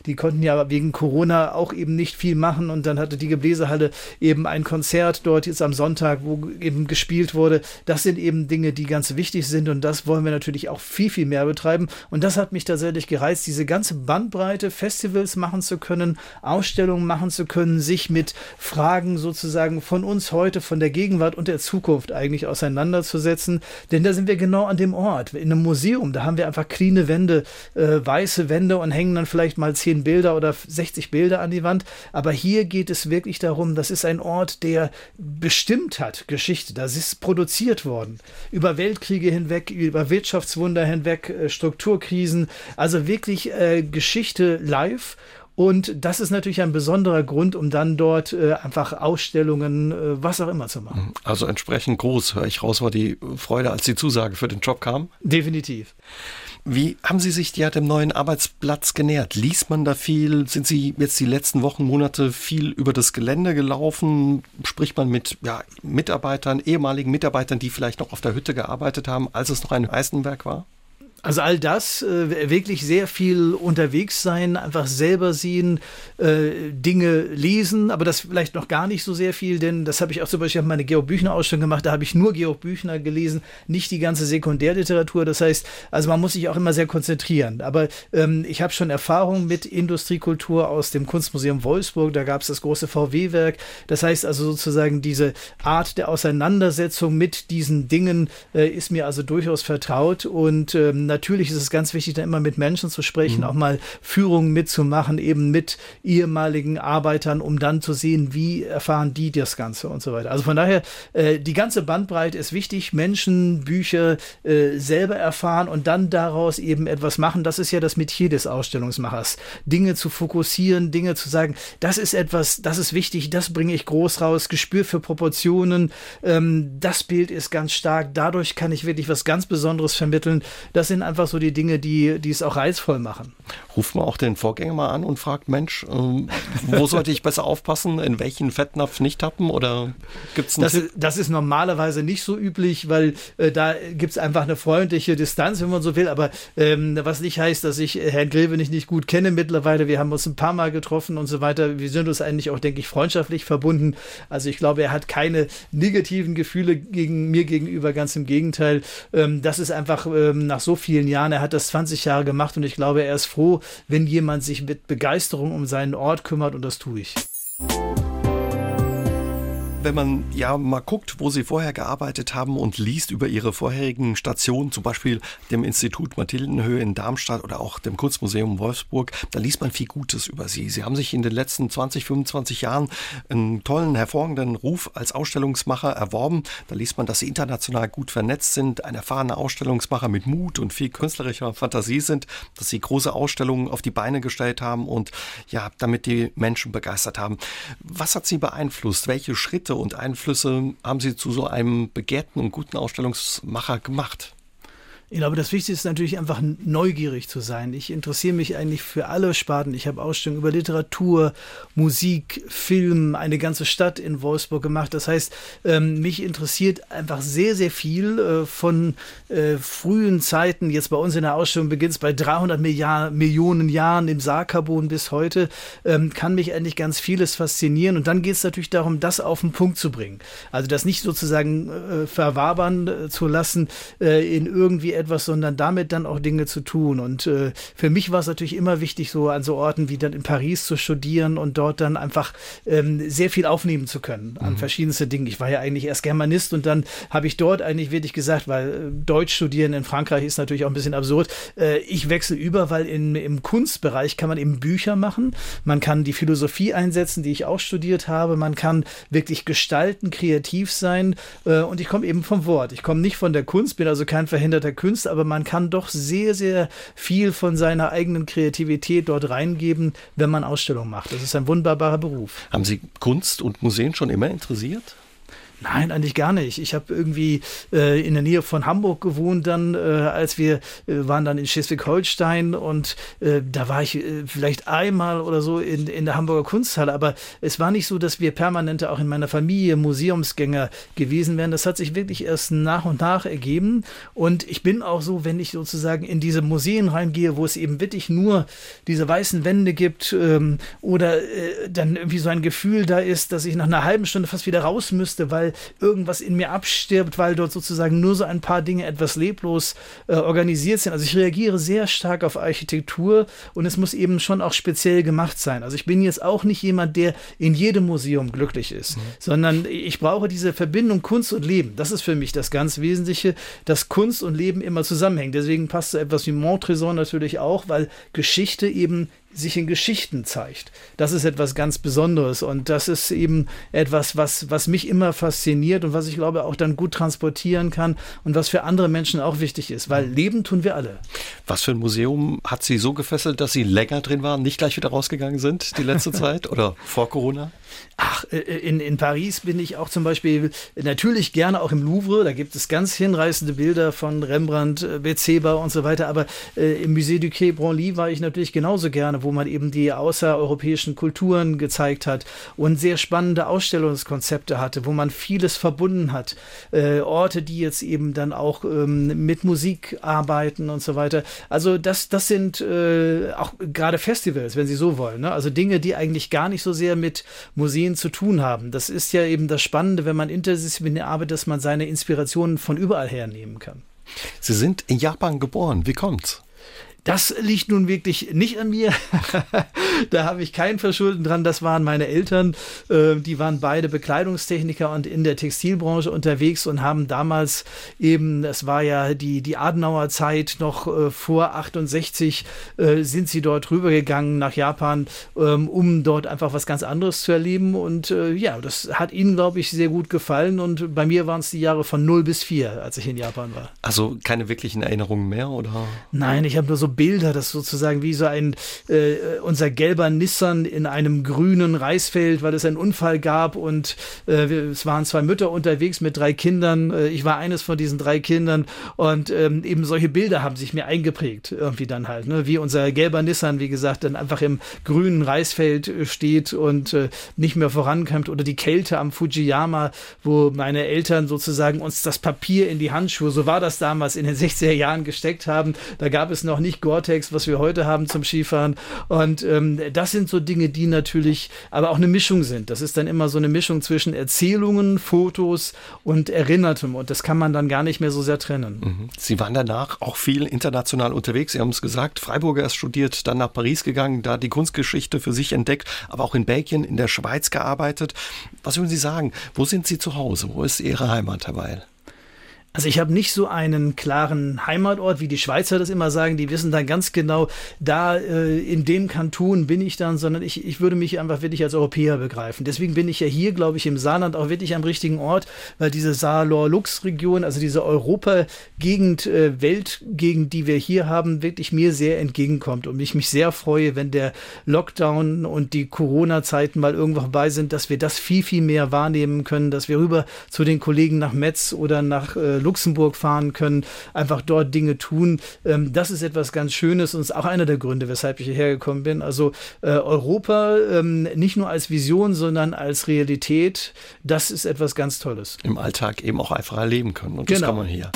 die konnten ja wegen Corona auch eben nicht viel machen, und dann hatte die Gebläsehalle eben ein Konzert dort jetzt am Sonntag, wo eben gespielt wurde. Das sind eben Dinge, die ganz wichtig sind, und das wollen wir natürlich auch viel, viel mehr betreiben, und das hat mich tatsächlich gereizt, diese ganze Bandbreite, Festivals machen zu können, Ausstellungen machen zu können, sich mit Fragen sozusagen von uns heute, von der Gegenwart und der Zukunft eigentlich auseinanderzusetzen, denn da sind wir genau an dem Ort, in einem Museum, da haben wir einfach cleane Wände, weiße Wände und hängen dann vielleicht mal 10 Bilder oder 60 Bilder an die Wand, aber hier geht es wirklich darum, das ist ein Ort, der bestimmt hat Geschichte, das ist produziert worden, über Weltkriege hinweg, über Wirtschaftswunder hinweg, Strukturkrisen. Also wirklich Geschichte live, und das ist natürlich ein besonderer Grund, um dann dort einfach Ausstellungen, was auch immer zu machen. Also entsprechend groß, höre ich raus, war die Freude, als die Zusage für den Job kam? Definitiv. Wie haben Sie sich ja dem neuen Arbeitsplatz genähert? Liest man da viel? Sind Sie jetzt die letzten Wochen, Monate viel über das Gelände gelaufen? Spricht man mit Mitarbeitern, ehemaligen Mitarbeitern, die vielleicht noch auf der Hütte gearbeitet haben, als es noch ein Eisenwerk war? Also all das, wirklich sehr viel unterwegs sein, einfach selber sehen, Dinge lesen, aber das vielleicht noch gar nicht so sehr viel, denn das habe ich auch zum Beispiel, ich habe meine Georg-Büchner-Ausstellung gemacht, da habe ich nur Georg Büchner gelesen, nicht die ganze Sekundärliteratur, das heißt, also man muss sich auch immer sehr konzentrieren, aber ich habe schon Erfahrung mit Industriekultur aus dem Kunstmuseum Wolfsburg, da gab es das große VW-Werk, das heißt also sozusagen diese Art der Auseinandersetzung mit diesen Dingen ist mir also durchaus vertraut, und natürlich ist es ganz wichtig, dann immer mit Menschen zu sprechen, auch mal Führungen mitzumachen, eben mit ehemaligen Arbeitern, um dann zu sehen, wie erfahren die das Ganze und so weiter. Also von daher, die ganze Bandbreite ist wichtig, Menschen, Bücher selber erfahren und dann daraus eben etwas machen. Das ist ja das Metier des Ausstellungsmachers, Dinge zu fokussieren, Dinge zu sagen, das ist etwas, das ist wichtig, das bringe ich groß raus, Gespür für Proportionen, das Bild ist ganz stark, dadurch kann ich wirklich was ganz Besonderes vermitteln. Das sind einfach so die Dinge, die es auch reizvoll machen. Ruft man auch den Vorgänger mal an und fragt, Mensch, wo sollte ich besser aufpassen, in welchen Fettnapf nicht tappen, oder gibt's einen Tipp? Das ist normalerweise nicht so üblich, weil da gibt es einfach eine freundliche Distanz, wenn man so will, aber was nicht heißt, dass ich Herrn Grevenich nicht gut kenne mittlerweile, wir haben uns ein paar Mal getroffen und so weiter, wir sind uns eigentlich auch, denke ich, freundschaftlich verbunden, also ich glaube, er hat keine negativen Gefühle mir gegenüber, ganz im Gegenteil, das ist einfach nach so vielen Jahren, er hat das 20 Jahre gemacht, und ich glaube, er ist froh, wenn jemand sich mit Begeisterung um seinen Ort kümmert, und das tue ich. wenn man ja mal guckt, wo sie vorher gearbeitet haben und liest über ihre vorherigen Stationen, zum Beispiel dem Institut Mathildenhöhe in Darmstadt oder auch dem Kunstmuseum Wolfsburg, da liest man viel Gutes über sie. Sie haben sich in den letzten 20, 25 Jahren einen tollen, hervorragenden Ruf als Ausstellungsmacher erworben. Da liest man, dass sie international gut vernetzt sind, ein erfahrener Ausstellungsmacher mit Mut und viel künstlerischer Fantasie sind, dass sie große Ausstellungen auf die Beine gestellt haben und ja, damit die Menschen begeistert haben. Was hat sie beeinflusst? Welche Schritte und Einflüsse haben Sie zu so einem begehrten und guten Ausstellungsmacher gemacht? Ich glaube, das Wichtigste ist natürlich einfach neugierig zu sein. Ich interessiere mich eigentlich für alle Sparten. Ich habe Ausstellungen über Literatur, Musik, Film, eine ganze Stadt in Wolfsburg gemacht. Das heißt, mich interessiert einfach sehr, sehr viel von frühen Zeiten. Jetzt bei uns in der Ausstellung beginnt es bei 300 Millionen Jahren im Saarkarbon bis heute. Kann mich eigentlich ganz vieles faszinieren. Und dann geht es natürlich darum, das auf den Punkt zu bringen. Also das nicht sozusagen verwabern zu lassen in irgendwie etwas, sondern damit dann auch Dinge zu tun. Und für mich war es natürlich immer wichtig, so an so Orten wie dann in Paris zu studieren und dort dann einfach sehr viel aufnehmen zu können an verschiedenste Dinge. Ich war ja eigentlich erst Germanist und dann habe ich dort eigentlich wirklich gesagt, weil Deutsch studieren in Frankreich ist natürlich auch ein bisschen absurd. Ich wechsle über, weil im Kunstbereich kann man eben Bücher machen. Man kann die Philosophie einsetzen, die ich auch studiert habe. Man kann wirklich gestalten, kreativ sein und ich komme eben vom Wort. Ich komme nicht von der Kunst, bin also kein verhinderter Künstler. Aber man kann doch sehr, sehr viel von seiner eigenen Kreativität dort reingeben, wenn man Ausstellungen macht. Das ist ein wunderbarer Beruf. Haben Sie Kunst und Museen schon immer interessiert? Nein, eigentlich gar nicht. Ich habe irgendwie in der Nähe von Hamburg gewohnt dann, als wir waren dann in Schleswig-Holstein und da war ich vielleicht einmal oder so in der Hamburger Kunsthalle, aber es war nicht so, dass wir permanent auch in meiner Familie Museumsgänger gewesen wären. Das hat sich wirklich erst nach und nach ergeben und ich bin auch so, wenn ich sozusagen in diese Museen reingehe, wo es eben wirklich nur diese weißen Wände gibt oder dann irgendwie so ein Gefühl da ist, dass ich nach einer halben Stunde fast wieder raus müsste, weil irgendwas in mir abstirbt, weil dort sozusagen nur so ein paar Dinge etwas leblos organisiert sind. Also ich reagiere sehr stark auf Architektur und es muss eben schon auch speziell gemacht sein. Also ich bin jetzt auch nicht jemand, der in jedem Museum glücklich ist, sondern ich brauche diese Verbindung Kunst und Leben. Das ist für mich das ganz Wesentliche, dass Kunst und Leben immer zusammenhängen. Deswegen passt so etwas wie Montresor natürlich auch, weil Geschichte eben sich in Geschichten zeigt. Das ist etwas ganz Besonderes und das ist eben etwas, was mich immer fasziniert und was ich glaube auch dann gut transportieren kann und was für andere Menschen auch wichtig ist, weil leben tun wir alle. Was für ein Museum hat Sie so gefesselt, dass Sie länger drin waren, nicht gleich wieder rausgegangen sind die letzte Zeit oder vor Corona? Ach, in Paris bin ich auch zum Beispiel natürlich gerne auch im Louvre, da gibt es ganz hinreißende Bilder von Rembrandt, Bezeber und so weiter, aber im Musée du Quai Branly war ich natürlich genauso gerne, wo man eben die außereuropäischen Kulturen gezeigt hat und sehr spannende Ausstellungskonzepte hatte, wo man vieles verbunden hat. Orte, die jetzt eben dann auch mit Musik arbeiten und so weiter. Also das sind auch gerade Festivals, wenn Sie so wollen, ne? Also Dinge, die eigentlich gar nicht so sehr mit Museen zu tun haben. Das ist ja eben das Spannende, wenn man interdisziplinär arbeitet, dass man seine Inspirationen von überall her nehmen kann. Sie sind in Japan geboren. Wie kommt's? Das liegt nun wirklich nicht an mir. Da habe ich kein Verschulden dran. Das waren meine Eltern. Die waren beide Bekleidungstechniker und in der Textilbranche unterwegs und haben damals eben, das war ja die Adenauer Zeit noch vor 68, sind sie dort rübergegangen nach Japan, um dort einfach was ganz anderes zu erleben. Und ja, das hat ihnen, glaube ich, sehr gut gefallen. Und bei mir waren es die Jahre von 0 bis 4, als ich in Japan war. Also keine wirklichen Erinnerungen mehr, oder? Nein, ich habe nur so Bilder, das sozusagen wie so ein unser gelber Nissan in einem grünen Reisfeld, weil es einen Unfall gab und es waren 2 Mütter unterwegs mit 3 Kindern. Ich war eines von diesen 3 Kindern und eben solche Bilder haben sich mir eingeprägt irgendwie dann halt, ne? Wie unser gelber Nissan, wie gesagt, dann einfach im grünen Reisfeld steht und nicht mehr vorankommt oder die Kälte am Fujiyama, wo meine Eltern sozusagen uns das Papier in die Handschuhe, so war das damals in den 60er Jahren gesteckt haben. Da gab es noch nicht nicht Gore-Tex, was wir heute haben zum Skifahren. Und das sind so Dinge, die natürlich aber auch eine Mischung sind. Das ist dann immer so eine Mischung zwischen Erzählungen, Fotos und Erinnertem. Und das kann man dann gar nicht mehr so sehr trennen. Sie waren danach auch viel international unterwegs. Sie haben es gesagt, Freiburger erst studiert, dann nach Paris gegangen, da die Kunstgeschichte für sich entdeckt, aber auch in Belgien, in der Schweiz gearbeitet. Was würden Sie sagen? Wo sind Sie zu Hause? Wo ist Ihre Heimat derweil? Also ich habe nicht so einen klaren Heimatort, wie die Schweizer das immer sagen. Die wissen dann ganz genau, da in dem Kanton bin ich dann, sondern ich würde mich einfach wirklich als Europäer begreifen. Deswegen bin ich ja hier, glaube ich, im Saarland auch wirklich am richtigen Ort, weil diese Saar-Lor-Lux-Region, also diese Europa-Gegend, Weltgegend, die wir hier haben, wirklich mir sehr entgegenkommt. Und ich mich sehr freue, wenn der Lockdown und die Corona-Zeiten mal irgendwo vorbei sind, dass wir das viel, viel mehr wahrnehmen können, dass wir rüber zu den Kollegen nach Metz oder nach Luxemburg fahren können, einfach dort Dinge tun. Das ist etwas ganz Schönes und ist auch einer der Gründe, weshalb ich hierher gekommen bin. Also Europa nicht nur als Vision, sondern als Realität, das ist etwas ganz Tolles. Im Alltag eben auch einfach erleben können und das kann man hier.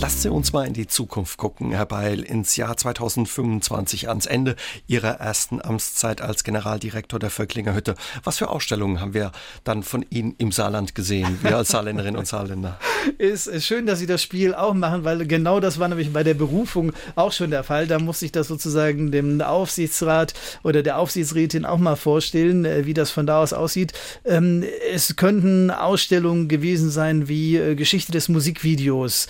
Lasst Sie uns mal in die Zukunft gucken, Herr Beil, ins Jahr 2025, ans Ende Ihrer ersten Amtszeit als Generaldirektor der Völklinger Hütte. Was für Ausstellungen haben wir dann von Ihnen im Saarland gesehen, wir als Saarländerinnen und Saarländer? Ist schön, dass Sie das Spiel auch machen, weil genau das war nämlich bei der Berufung auch schon der Fall. Da musste ich das sozusagen dem Aufsichtsrat oder der Aufsichtsrätin auch mal vorstellen, wie das von da aus aussieht. Es könnten Ausstellungen gewesen sein wie Geschichte des Musikvideos,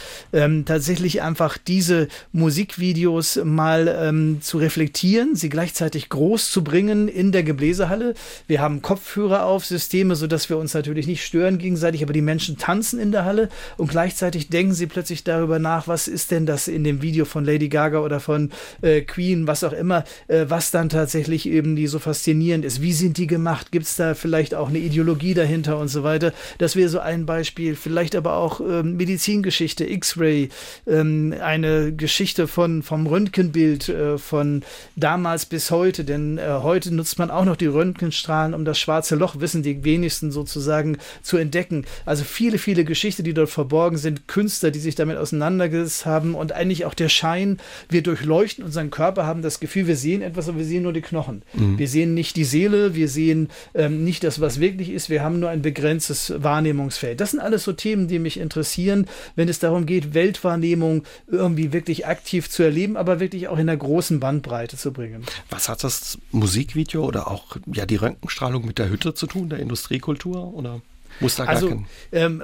tatsächlich einfach diese Musikvideos mal zu reflektieren, sie gleichzeitig groß zu bringen in der Gebläsehalle. Wir haben Kopfhörer auf, Systeme, sodass wir uns natürlich nicht stören gegenseitig, aber die Menschen tanzen in der Halle und gleichzeitig denken sie plötzlich darüber nach, was ist denn das in dem Video von Lady Gaga oder von Queen, was auch immer, was dann tatsächlich eben die so faszinierend ist. Wie sind die gemacht? Gibt es da vielleicht auch eine Ideologie dahinter und so weiter? Das wäre so ein Beispiel. Vielleicht aber auch Medizingeschichte, X-Ray, eine Geschichte vom Röntgenbild von damals bis heute, denn heute nutzt man auch noch die Röntgenstrahlen, um das schwarze Loch, wissen die wenigsten sozusagen, zu entdecken. Also viele, viele Geschichten, die dort verborgen sind, Künstler, die sich damit auseinandergesetzt haben und eigentlich auch der Schein, wir durchleuchten unseren Körper, haben das Gefühl, wir sehen etwas, aber wir sehen nur die Knochen. Mhm. Wir sehen nicht die Seele, wir sehen nicht das, was wirklich ist, wir haben nur ein begrenztes Wahrnehmungsfeld. Das sind alles so Themen, die mich interessieren, wenn es darum geht, Weltwahrnehmung irgendwie wirklich aktiv zu erleben, aber wirklich auch in der großen Bandbreite zu bringen. Was hat das Musikvideo oder auch ja die Röntgenstrahlung mit der Hütte zu tun, der Industriekultur oder? Also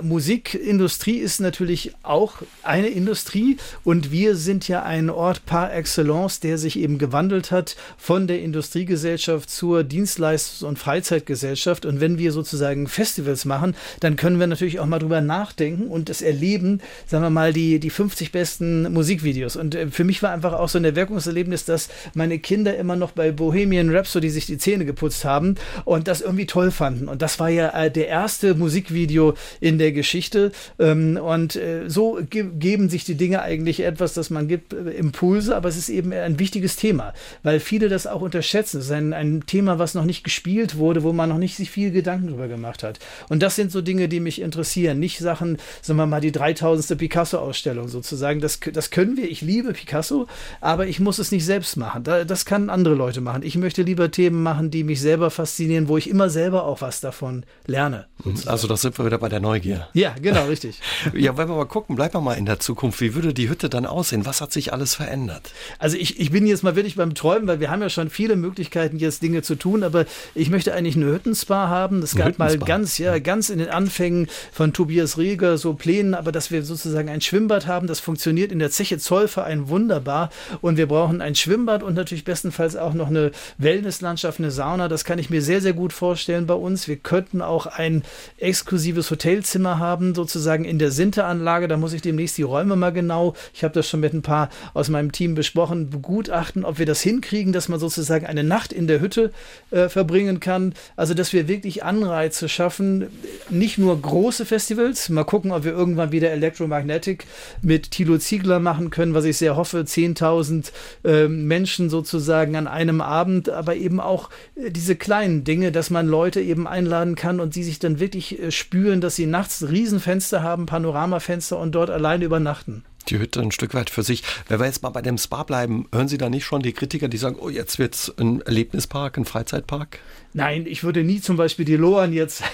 Musikindustrie ist natürlich auch eine Industrie und wir sind ja ein Ort par excellence, der sich eben gewandelt hat von der Industriegesellschaft zur Dienstleistungs- und Freizeitgesellschaft, und wenn wir sozusagen Festivals machen, dann können wir natürlich auch mal drüber nachdenken und das erleben, sagen wir mal, die 50 besten Musikvideos, und für mich war einfach auch so ein Wirkungserlebnis, dass meine Kinder immer noch bei Bohemian Rhapsody sich die Zähne geputzt haben und das irgendwie toll fanden, und das war ja der erste Musikvideo in der Geschichte, und so geben sich die Dinge eigentlich etwas, dass man gibt Impulse, aber es ist eben ein wichtiges Thema, weil viele das auch unterschätzen. Es ist ein Thema, was noch nicht gespielt wurde, wo man noch nicht sich viel Gedanken drüber gemacht hat, und das sind so Dinge, die mich interessieren, nicht Sachen, sagen wir mal, die 3000. Picasso-Ausstellung sozusagen, das können wir, ich liebe Picasso, aber ich muss es nicht selbst machen, das kann andere Leute machen. Ich möchte lieber Themen machen, die mich selber faszinieren, wo ich immer selber auch was davon lerne. Also da sind wir wieder bei der Neugier. Ja, genau, richtig. Ja, wenn wir mal gucken, bleiben wir mal in der Zukunft. Wie würde die Hütte dann aussehen? Was hat sich alles verändert? Also ich bin jetzt mal wirklich beim Träumen, weil wir haben ja schon viele Möglichkeiten, jetzt Dinge zu tun, aber ich möchte eigentlich eine Hüttenspa haben. Das gab mal ganz in den Anfängen von Tobias Rieger so Plänen, aber dass wir sozusagen ein Schwimmbad haben, das funktioniert in der Zeche Zollverein wunderbar, und wir brauchen ein Schwimmbad und natürlich bestenfalls auch noch eine Wellnesslandschaft, eine Sauna. Das kann ich mir sehr, sehr gut vorstellen bei uns. Wir könnten auch ein exklusives Hotelzimmer haben, sozusagen in der Sinteranlage. Da muss ich demnächst die Räume mal genau, ich habe das schon mit ein paar aus meinem Team besprochen, begutachten, ob wir das hinkriegen, dass man sozusagen eine Nacht in der Hütte verbringen kann. Also, dass wir wirklich Anreize schaffen, nicht nur große Festivals, mal gucken, ob wir irgendwann wieder Electromagnetic mit Thilo Ziegler machen können, was ich sehr hoffe, 10.000 Menschen sozusagen an einem Abend, aber eben auch diese kleinen Dinge, dass man Leute eben einladen kann und die sich dann wirklich spüren, dass sie nachts Riesenfenster haben, Panoramafenster, und dort alleine übernachten. die Hütte ein Stück weit für sich. Wenn wir jetzt mal bei dem Spa bleiben, hören Sie da nicht schon die Kritiker, die sagen, oh, jetzt wird es ein Erlebnispark, ein Freizeitpark? Nein, ich würde nie zum Beispiel die Lohren jetzt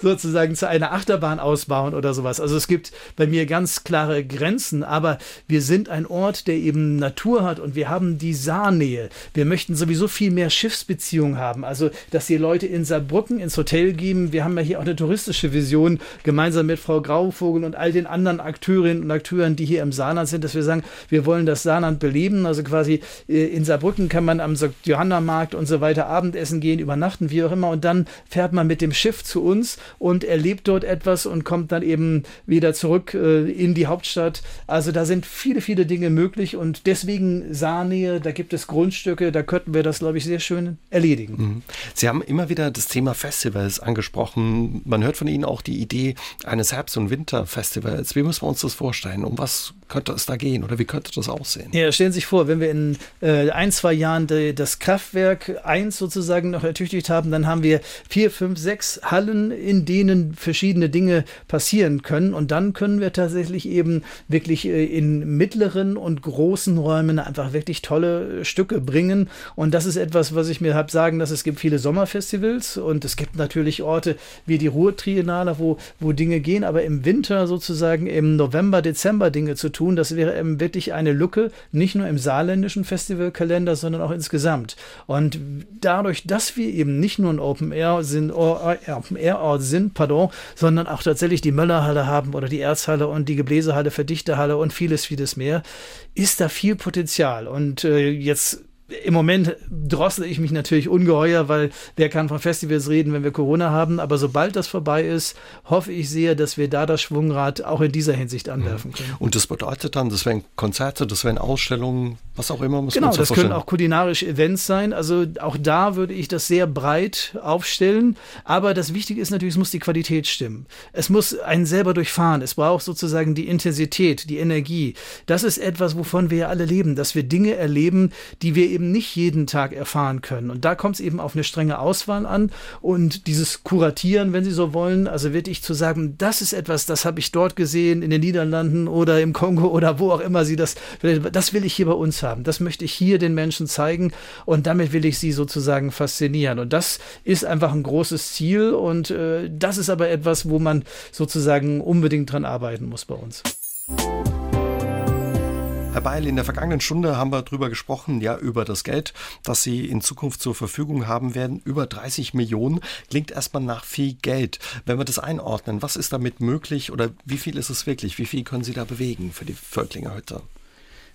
sozusagen zu einer Achterbahn ausbauen oder sowas. Also es gibt bei mir ganz klare Grenzen, aber wir sind ein Ort, der eben Natur hat und wir haben die Saarnähe. Wir möchten sowieso viel mehr Schiffsbeziehungen haben, also dass die Leute in Saarbrücken ins Hotel gehen. Wir haben ja hier auch eine touristische Vision, gemeinsam mit Frau Grauvogel und all den anderen Akteurinnen und Akteuren, die hier im Saarland sind, dass wir sagen, wir wollen das Saarland beleben. Also quasi in Saarbrücken kann man am St. Johanna-Markt und so weiter Abendessen gehen, übernachten, wie auch immer, und dann fährt man mit dem Schiff zu uns und erlebt dort etwas und kommt dann eben wieder zurück in die Hauptstadt. Also da sind viele, viele Dinge möglich und deswegen Saarnähe, da gibt es Grundstücke, da könnten wir das, glaube ich, sehr schön erledigen. Sie haben immer wieder das Thema Festivals angesprochen. Man hört von Ihnen auch die Idee eines Herbst- und Winterfestivals. Wie müssen wir uns das vorstellen? Um was könnte es da gehen oder wie könnte das aussehen? Ja, stellen Sie sich vor, wenn wir in 1-2 Jahren das Kraftwerk 1 sozusagen noch ertüchtigt haben, dann haben wir 4, 5, 6 Hallen, in denen verschiedene Dinge passieren können und dann können wir tatsächlich eben wirklich in mittleren und großen Räumen einfach wirklich tolle Stücke bringen und das ist etwas, was ich mir habe sagen lassen, es gibt viele Sommerfestivals und es gibt natürlich Orte wie die Ruhr-Triennale, wo Dinge gehen, aber im Winter sozusagen im November, Dezember Dinge zu tun, das wäre eben wirklich eine Lücke, nicht nur im saarländischen Festivalkalender, sondern auch insgesamt. Und dadurch, dass wir eben nicht nur ein Open-Air-Ort sind, sondern auch tatsächlich die Möllerhalle haben oder die Erzhalle und die Gebläsehalle, Verdichterhalle und vieles, vieles mehr, ist da viel Potenzial. Und jetzt im Moment drossle ich mich natürlich ungeheuer, weil wer kann von Festivals reden, wenn wir Corona haben, aber sobald das vorbei ist, hoffe ich sehr, dass wir da das Schwungrad auch in dieser Hinsicht anwerfen können. Und das bedeutet dann, das wären Konzerte, das wären Ausstellungen, was auch immer. Genau, das können auch kulinarische Events sein, also auch da würde ich das sehr breit aufstellen, aber das Wichtige ist natürlich, es muss die Qualität stimmen. Es muss einen selber durchfahren, es braucht sozusagen die Intensität, die Energie. Das ist etwas, wovon wir ja alle leben, dass wir Dinge erleben, die wir eben nicht jeden Tag erfahren können. Und da kommt es eben auf eine strenge Auswahl an und dieses Kuratieren, wenn Sie so wollen, also wirklich zu sagen, das ist etwas, das habe ich dort gesehen, in den Niederlanden oder im Kongo oder wo auch immer Sie das will ich hier bei uns haben. Das möchte ich hier den Menschen zeigen und damit will ich sie sozusagen faszinieren. Und das ist einfach ein großes Ziel und das ist aber etwas, wo man sozusagen unbedingt dran arbeiten muss bei uns. Herr Beil, in der vergangenen Stunde haben wir darüber gesprochen, ja, über das Geld, das Sie in Zukunft zur Verfügung haben werden. Über 30 Millionen klingt erstmal nach viel Geld. Wenn wir das einordnen, was ist damit möglich oder wie viel ist es wirklich? Wie viel können Sie da bewegen für die Völklinger Hütte?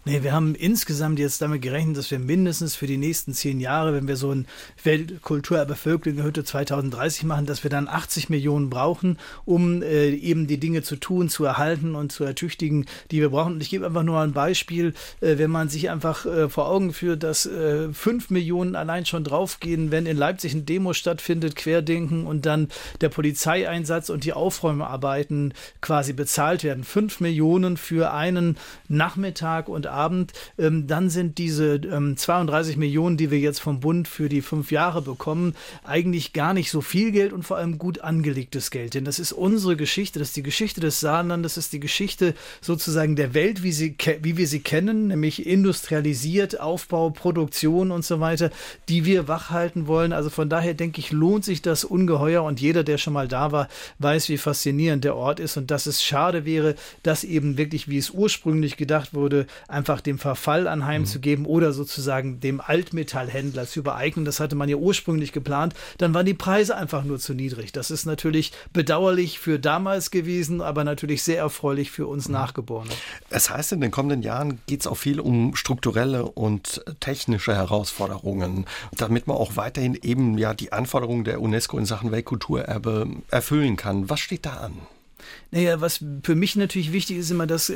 Nee, wir haben insgesamt jetzt damit gerechnet, dass wir mindestens für die nächsten 10 Jahre, wenn wir so ein Weltkulturerbe Völklinger Hütte 2030 machen, dass wir dann 80 Millionen brauchen, um eben die Dinge zu tun, zu erhalten und zu ertüchtigen, die wir brauchen. Und ich gebe einfach nur ein Beispiel, wenn man sich einfach vor Augen führt, dass 5 Millionen allein schon draufgehen, wenn in Leipzig eine Demo stattfindet, Querdenken und dann der Polizeieinsatz und die Aufräumarbeiten quasi bezahlt werden. 5 Millionen für einen Nachmittag und Abend, dann sind diese 32 Millionen, die wir jetzt vom Bund für die 5 Jahre bekommen, eigentlich gar nicht so viel Geld und vor allem gut angelegtes Geld. Denn das ist unsere Geschichte, das ist die Geschichte des Saarlandes, das ist die Geschichte sozusagen der Welt, wie wir sie kennen, nämlich industrialisiert, Aufbau, Produktion und so weiter, die wir wachhalten wollen. Also von daher denke ich, lohnt sich das ungeheuer und jeder, der schon mal da war, weiß, wie faszinierend der Ort ist und dass es schade wäre, dass eben wirklich, wie es ursprünglich gedacht wurde, einfach dem Verfall anheimzugeben oder sozusagen dem Altmetallhändler zu übereignen. Das hatte man ja ursprünglich geplant. Dann waren die Preise einfach nur zu niedrig. Das ist natürlich bedauerlich für damals gewesen, aber natürlich sehr erfreulich für uns Nachgeborene. Es heißt, in den kommenden Jahren geht es auch viel um strukturelle und technische Herausforderungen, damit man auch weiterhin eben ja die Anforderungen der UNESCO in Sachen Weltkulturerbe erfüllen kann. Was steht da an? Naja, was für mich natürlich wichtig ist, immer das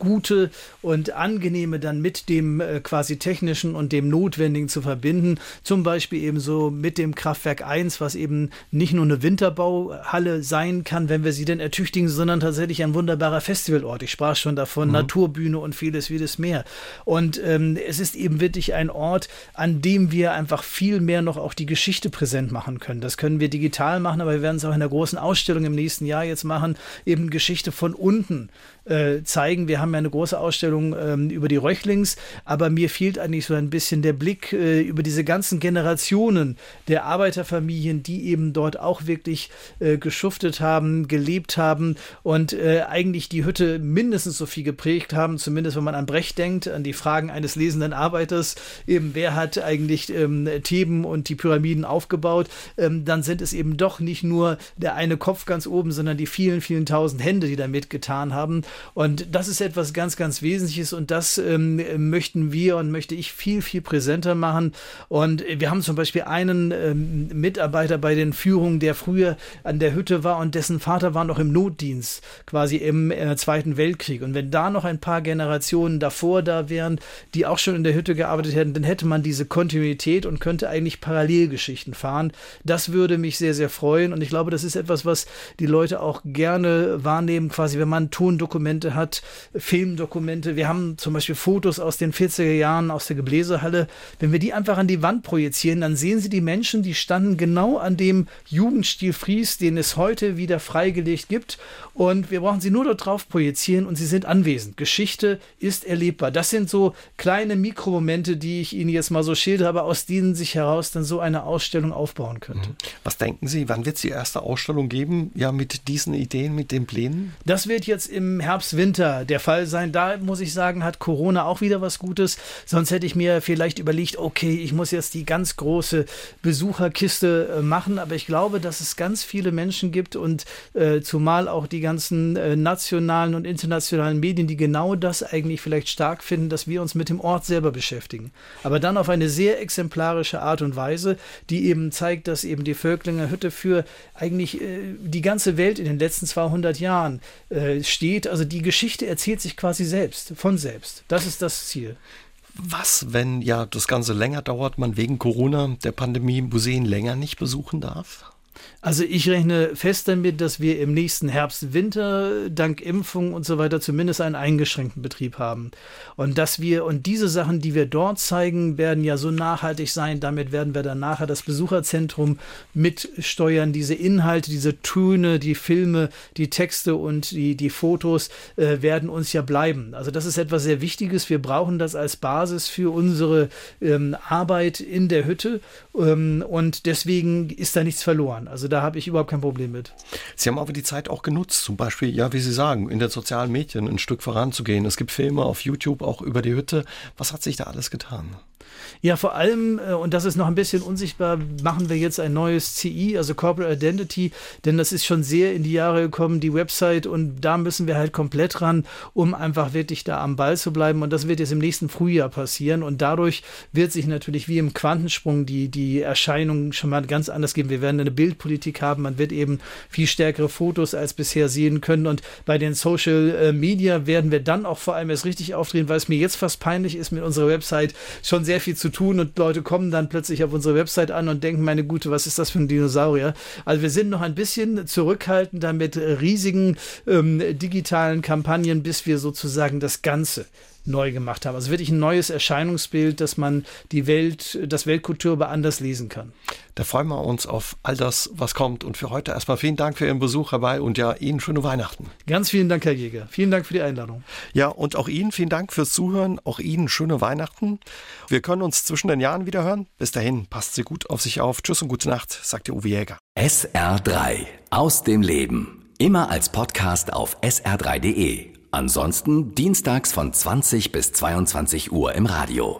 Gute und Angenehme dann mit dem quasi Technischen und dem Notwendigen zu verbinden. Zum Beispiel eben so mit dem Kraftwerk 1, was eben nicht nur eine Winterbauhalle sein kann, wenn wir sie denn ertüchtigen, sondern tatsächlich ein wunderbarer Festivalort. Ich sprach schon davon, Naturbühne und vieles, vieles mehr. Und es ist eben wirklich ein Ort, an dem wir einfach viel mehr noch auch die Geschichte präsent machen können. Das können wir digital machen, aber wir werden es auch in der großen Ausstellung im nächsten Jahr jetzt machen. Jahren eben Geschichte von unten zeigen. Wir haben ja eine große Ausstellung über die Röchlings, aber mir fehlt eigentlich so ein bisschen der Blick über diese ganzen Generationen der Arbeiterfamilien, die eben dort auch wirklich geschuftet haben, gelebt haben und eigentlich die Hütte mindestens so viel geprägt haben, zumindest wenn man an Brecht denkt, an die Fragen eines lesenden Arbeiters, eben wer hat eigentlich Theben und die Pyramiden aufgebaut, dann sind es eben doch nicht nur der eine Kopf ganz oben, sondern die vielen, vielen tausend Hände, die da mitgetan haben. Und das ist etwas ganz, ganz Wesentliches und das möchten wir und möchte ich viel, viel präsenter machen. Und wir haben zum Beispiel einen Mitarbeiter bei den Führungen, der früher an der Hütte war und dessen Vater war noch im Notdienst, quasi im Zweiten Weltkrieg. Und wenn da noch ein paar Generationen davor da wären, die auch schon in der Hütte gearbeitet hätten, dann hätte man diese Kontinuität und könnte eigentlich Parallelgeschichten fahren. Das würde mich sehr, sehr freuen und ich glaube, das ist etwas, was die Leute auch gerne wahrnehmen, quasi wenn man Tondokumente hat, Filmdokumente. Wir haben zum Beispiel Fotos aus den 40er Jahren aus der Gebläsehalle. Wenn wir die einfach an die Wand projizieren, dann sehen Sie die Menschen, die standen genau an dem Jugendstil Fries, den es heute wieder freigelegt gibt und wir brauchen sie nur dort drauf projizieren und sie sind anwesend. Geschichte ist erlebbar. Das sind so kleine Mikromomente, die ich Ihnen jetzt mal so schildere, aber aus denen sich heraus dann so eine Ausstellung aufbauen könnte. Was denken Sie, wann wird es die erste Ausstellung geben, ja, mit diesen Ideen, mit den Plänen? Das wird jetzt im Herbst, Winter der Fall sein. Da muss ich sagen, hat Corona auch wieder was Gutes. Sonst hätte ich mir vielleicht überlegt, okay, ich muss jetzt die ganz große Besucherkiste machen, aber ich glaube, dass es ganz viele Menschen gibt und zumal auch die ganzen nationalen und internationalen Medien, die genau das eigentlich vielleicht stark finden, dass wir uns mit dem Ort selber beschäftigen. Aber dann auf eine sehr exemplarische Art und Weise, die eben zeigt, dass eben die Völklinger Hütte für eigentlich die ganze Welt in den letzten 200 Jahren steht. Also die Geschichte erzählt sich quasi selbst, von selbst. Das ist das Ziel. Was, wenn ja das Ganze länger dauert, man wegen Corona, der Pandemie, Museen länger nicht besuchen darf? Also ich rechne fest damit, dass wir im nächsten Herbst, Winter, dank Impfung und so weiter, zumindest einen eingeschränkten Betrieb haben. Und dass wir, und diese Sachen, die wir dort zeigen, werden ja so nachhaltig sein. Damit werden wir dann nachher das Besucherzentrum mitsteuern. Diese Inhalte, diese Töne, die Filme, die Texte und die Fotos werden uns ja bleiben. Also das ist etwas sehr Wichtiges. Wir brauchen das als Basis für unsere Arbeit in der Hütte. Und deswegen ist da nichts verloren. Also da habe ich überhaupt kein Problem mit. Sie haben aber die Zeit auch genutzt, zum Beispiel, ja, wie Sie sagen, in den sozialen Medien ein Stück voranzugehen. Es gibt Filme auf YouTube, auch über die Hütte. Was hat sich da alles getan? Ja, vor allem, und das ist noch ein bisschen unsichtbar, machen wir jetzt ein neues CI, also Corporate Identity, denn das ist schon sehr in die Jahre gekommen, die Website, und da müssen wir halt komplett ran, um einfach wirklich da am Ball zu bleiben, und das wird jetzt im nächsten Frühjahr passieren, und dadurch wird sich natürlich wie im Quantensprung die Erscheinung schon mal ganz anders geben. Wir werden eine Bildpolitik haben, man wird eben viel stärkere Fotos als bisher sehen können, und bei den Social Media werden wir dann auch vor allem erst richtig aufdrehen, weil es mir jetzt fast peinlich ist, mit unserer Website schon sehr viel zu tun, und Leute kommen dann plötzlich auf unsere Website an und denken, meine Güte, was ist das für ein Dinosaurier? Also wir sind noch ein bisschen zurückhaltender mit riesigen digitalen Kampagnen, bis wir sozusagen das Ganze neu gemacht haben. Also wirklich ein neues Erscheinungsbild, dass man das Weltkulturerbe anders lesen kann. Da freuen wir uns auf all das, was kommt. Und für heute erstmal vielen Dank für Ihren Besuch dabei und ja, Ihnen schöne Weihnachten. Ganz vielen Dank, Herr Jäger. Vielen Dank für die Einladung. Ja, und auch Ihnen vielen Dank fürs Zuhören. Auch Ihnen schöne Weihnachten. Wir können uns zwischen den Jahren wiederhören. Bis dahin, passt Sie gut auf sich auf. Tschüss und gute Nacht, sagt der Uwe Jäger. SR3 aus dem Leben. Immer als Podcast auf sr3.de. Ansonsten dienstags von 20 bis 22 Uhr im Radio.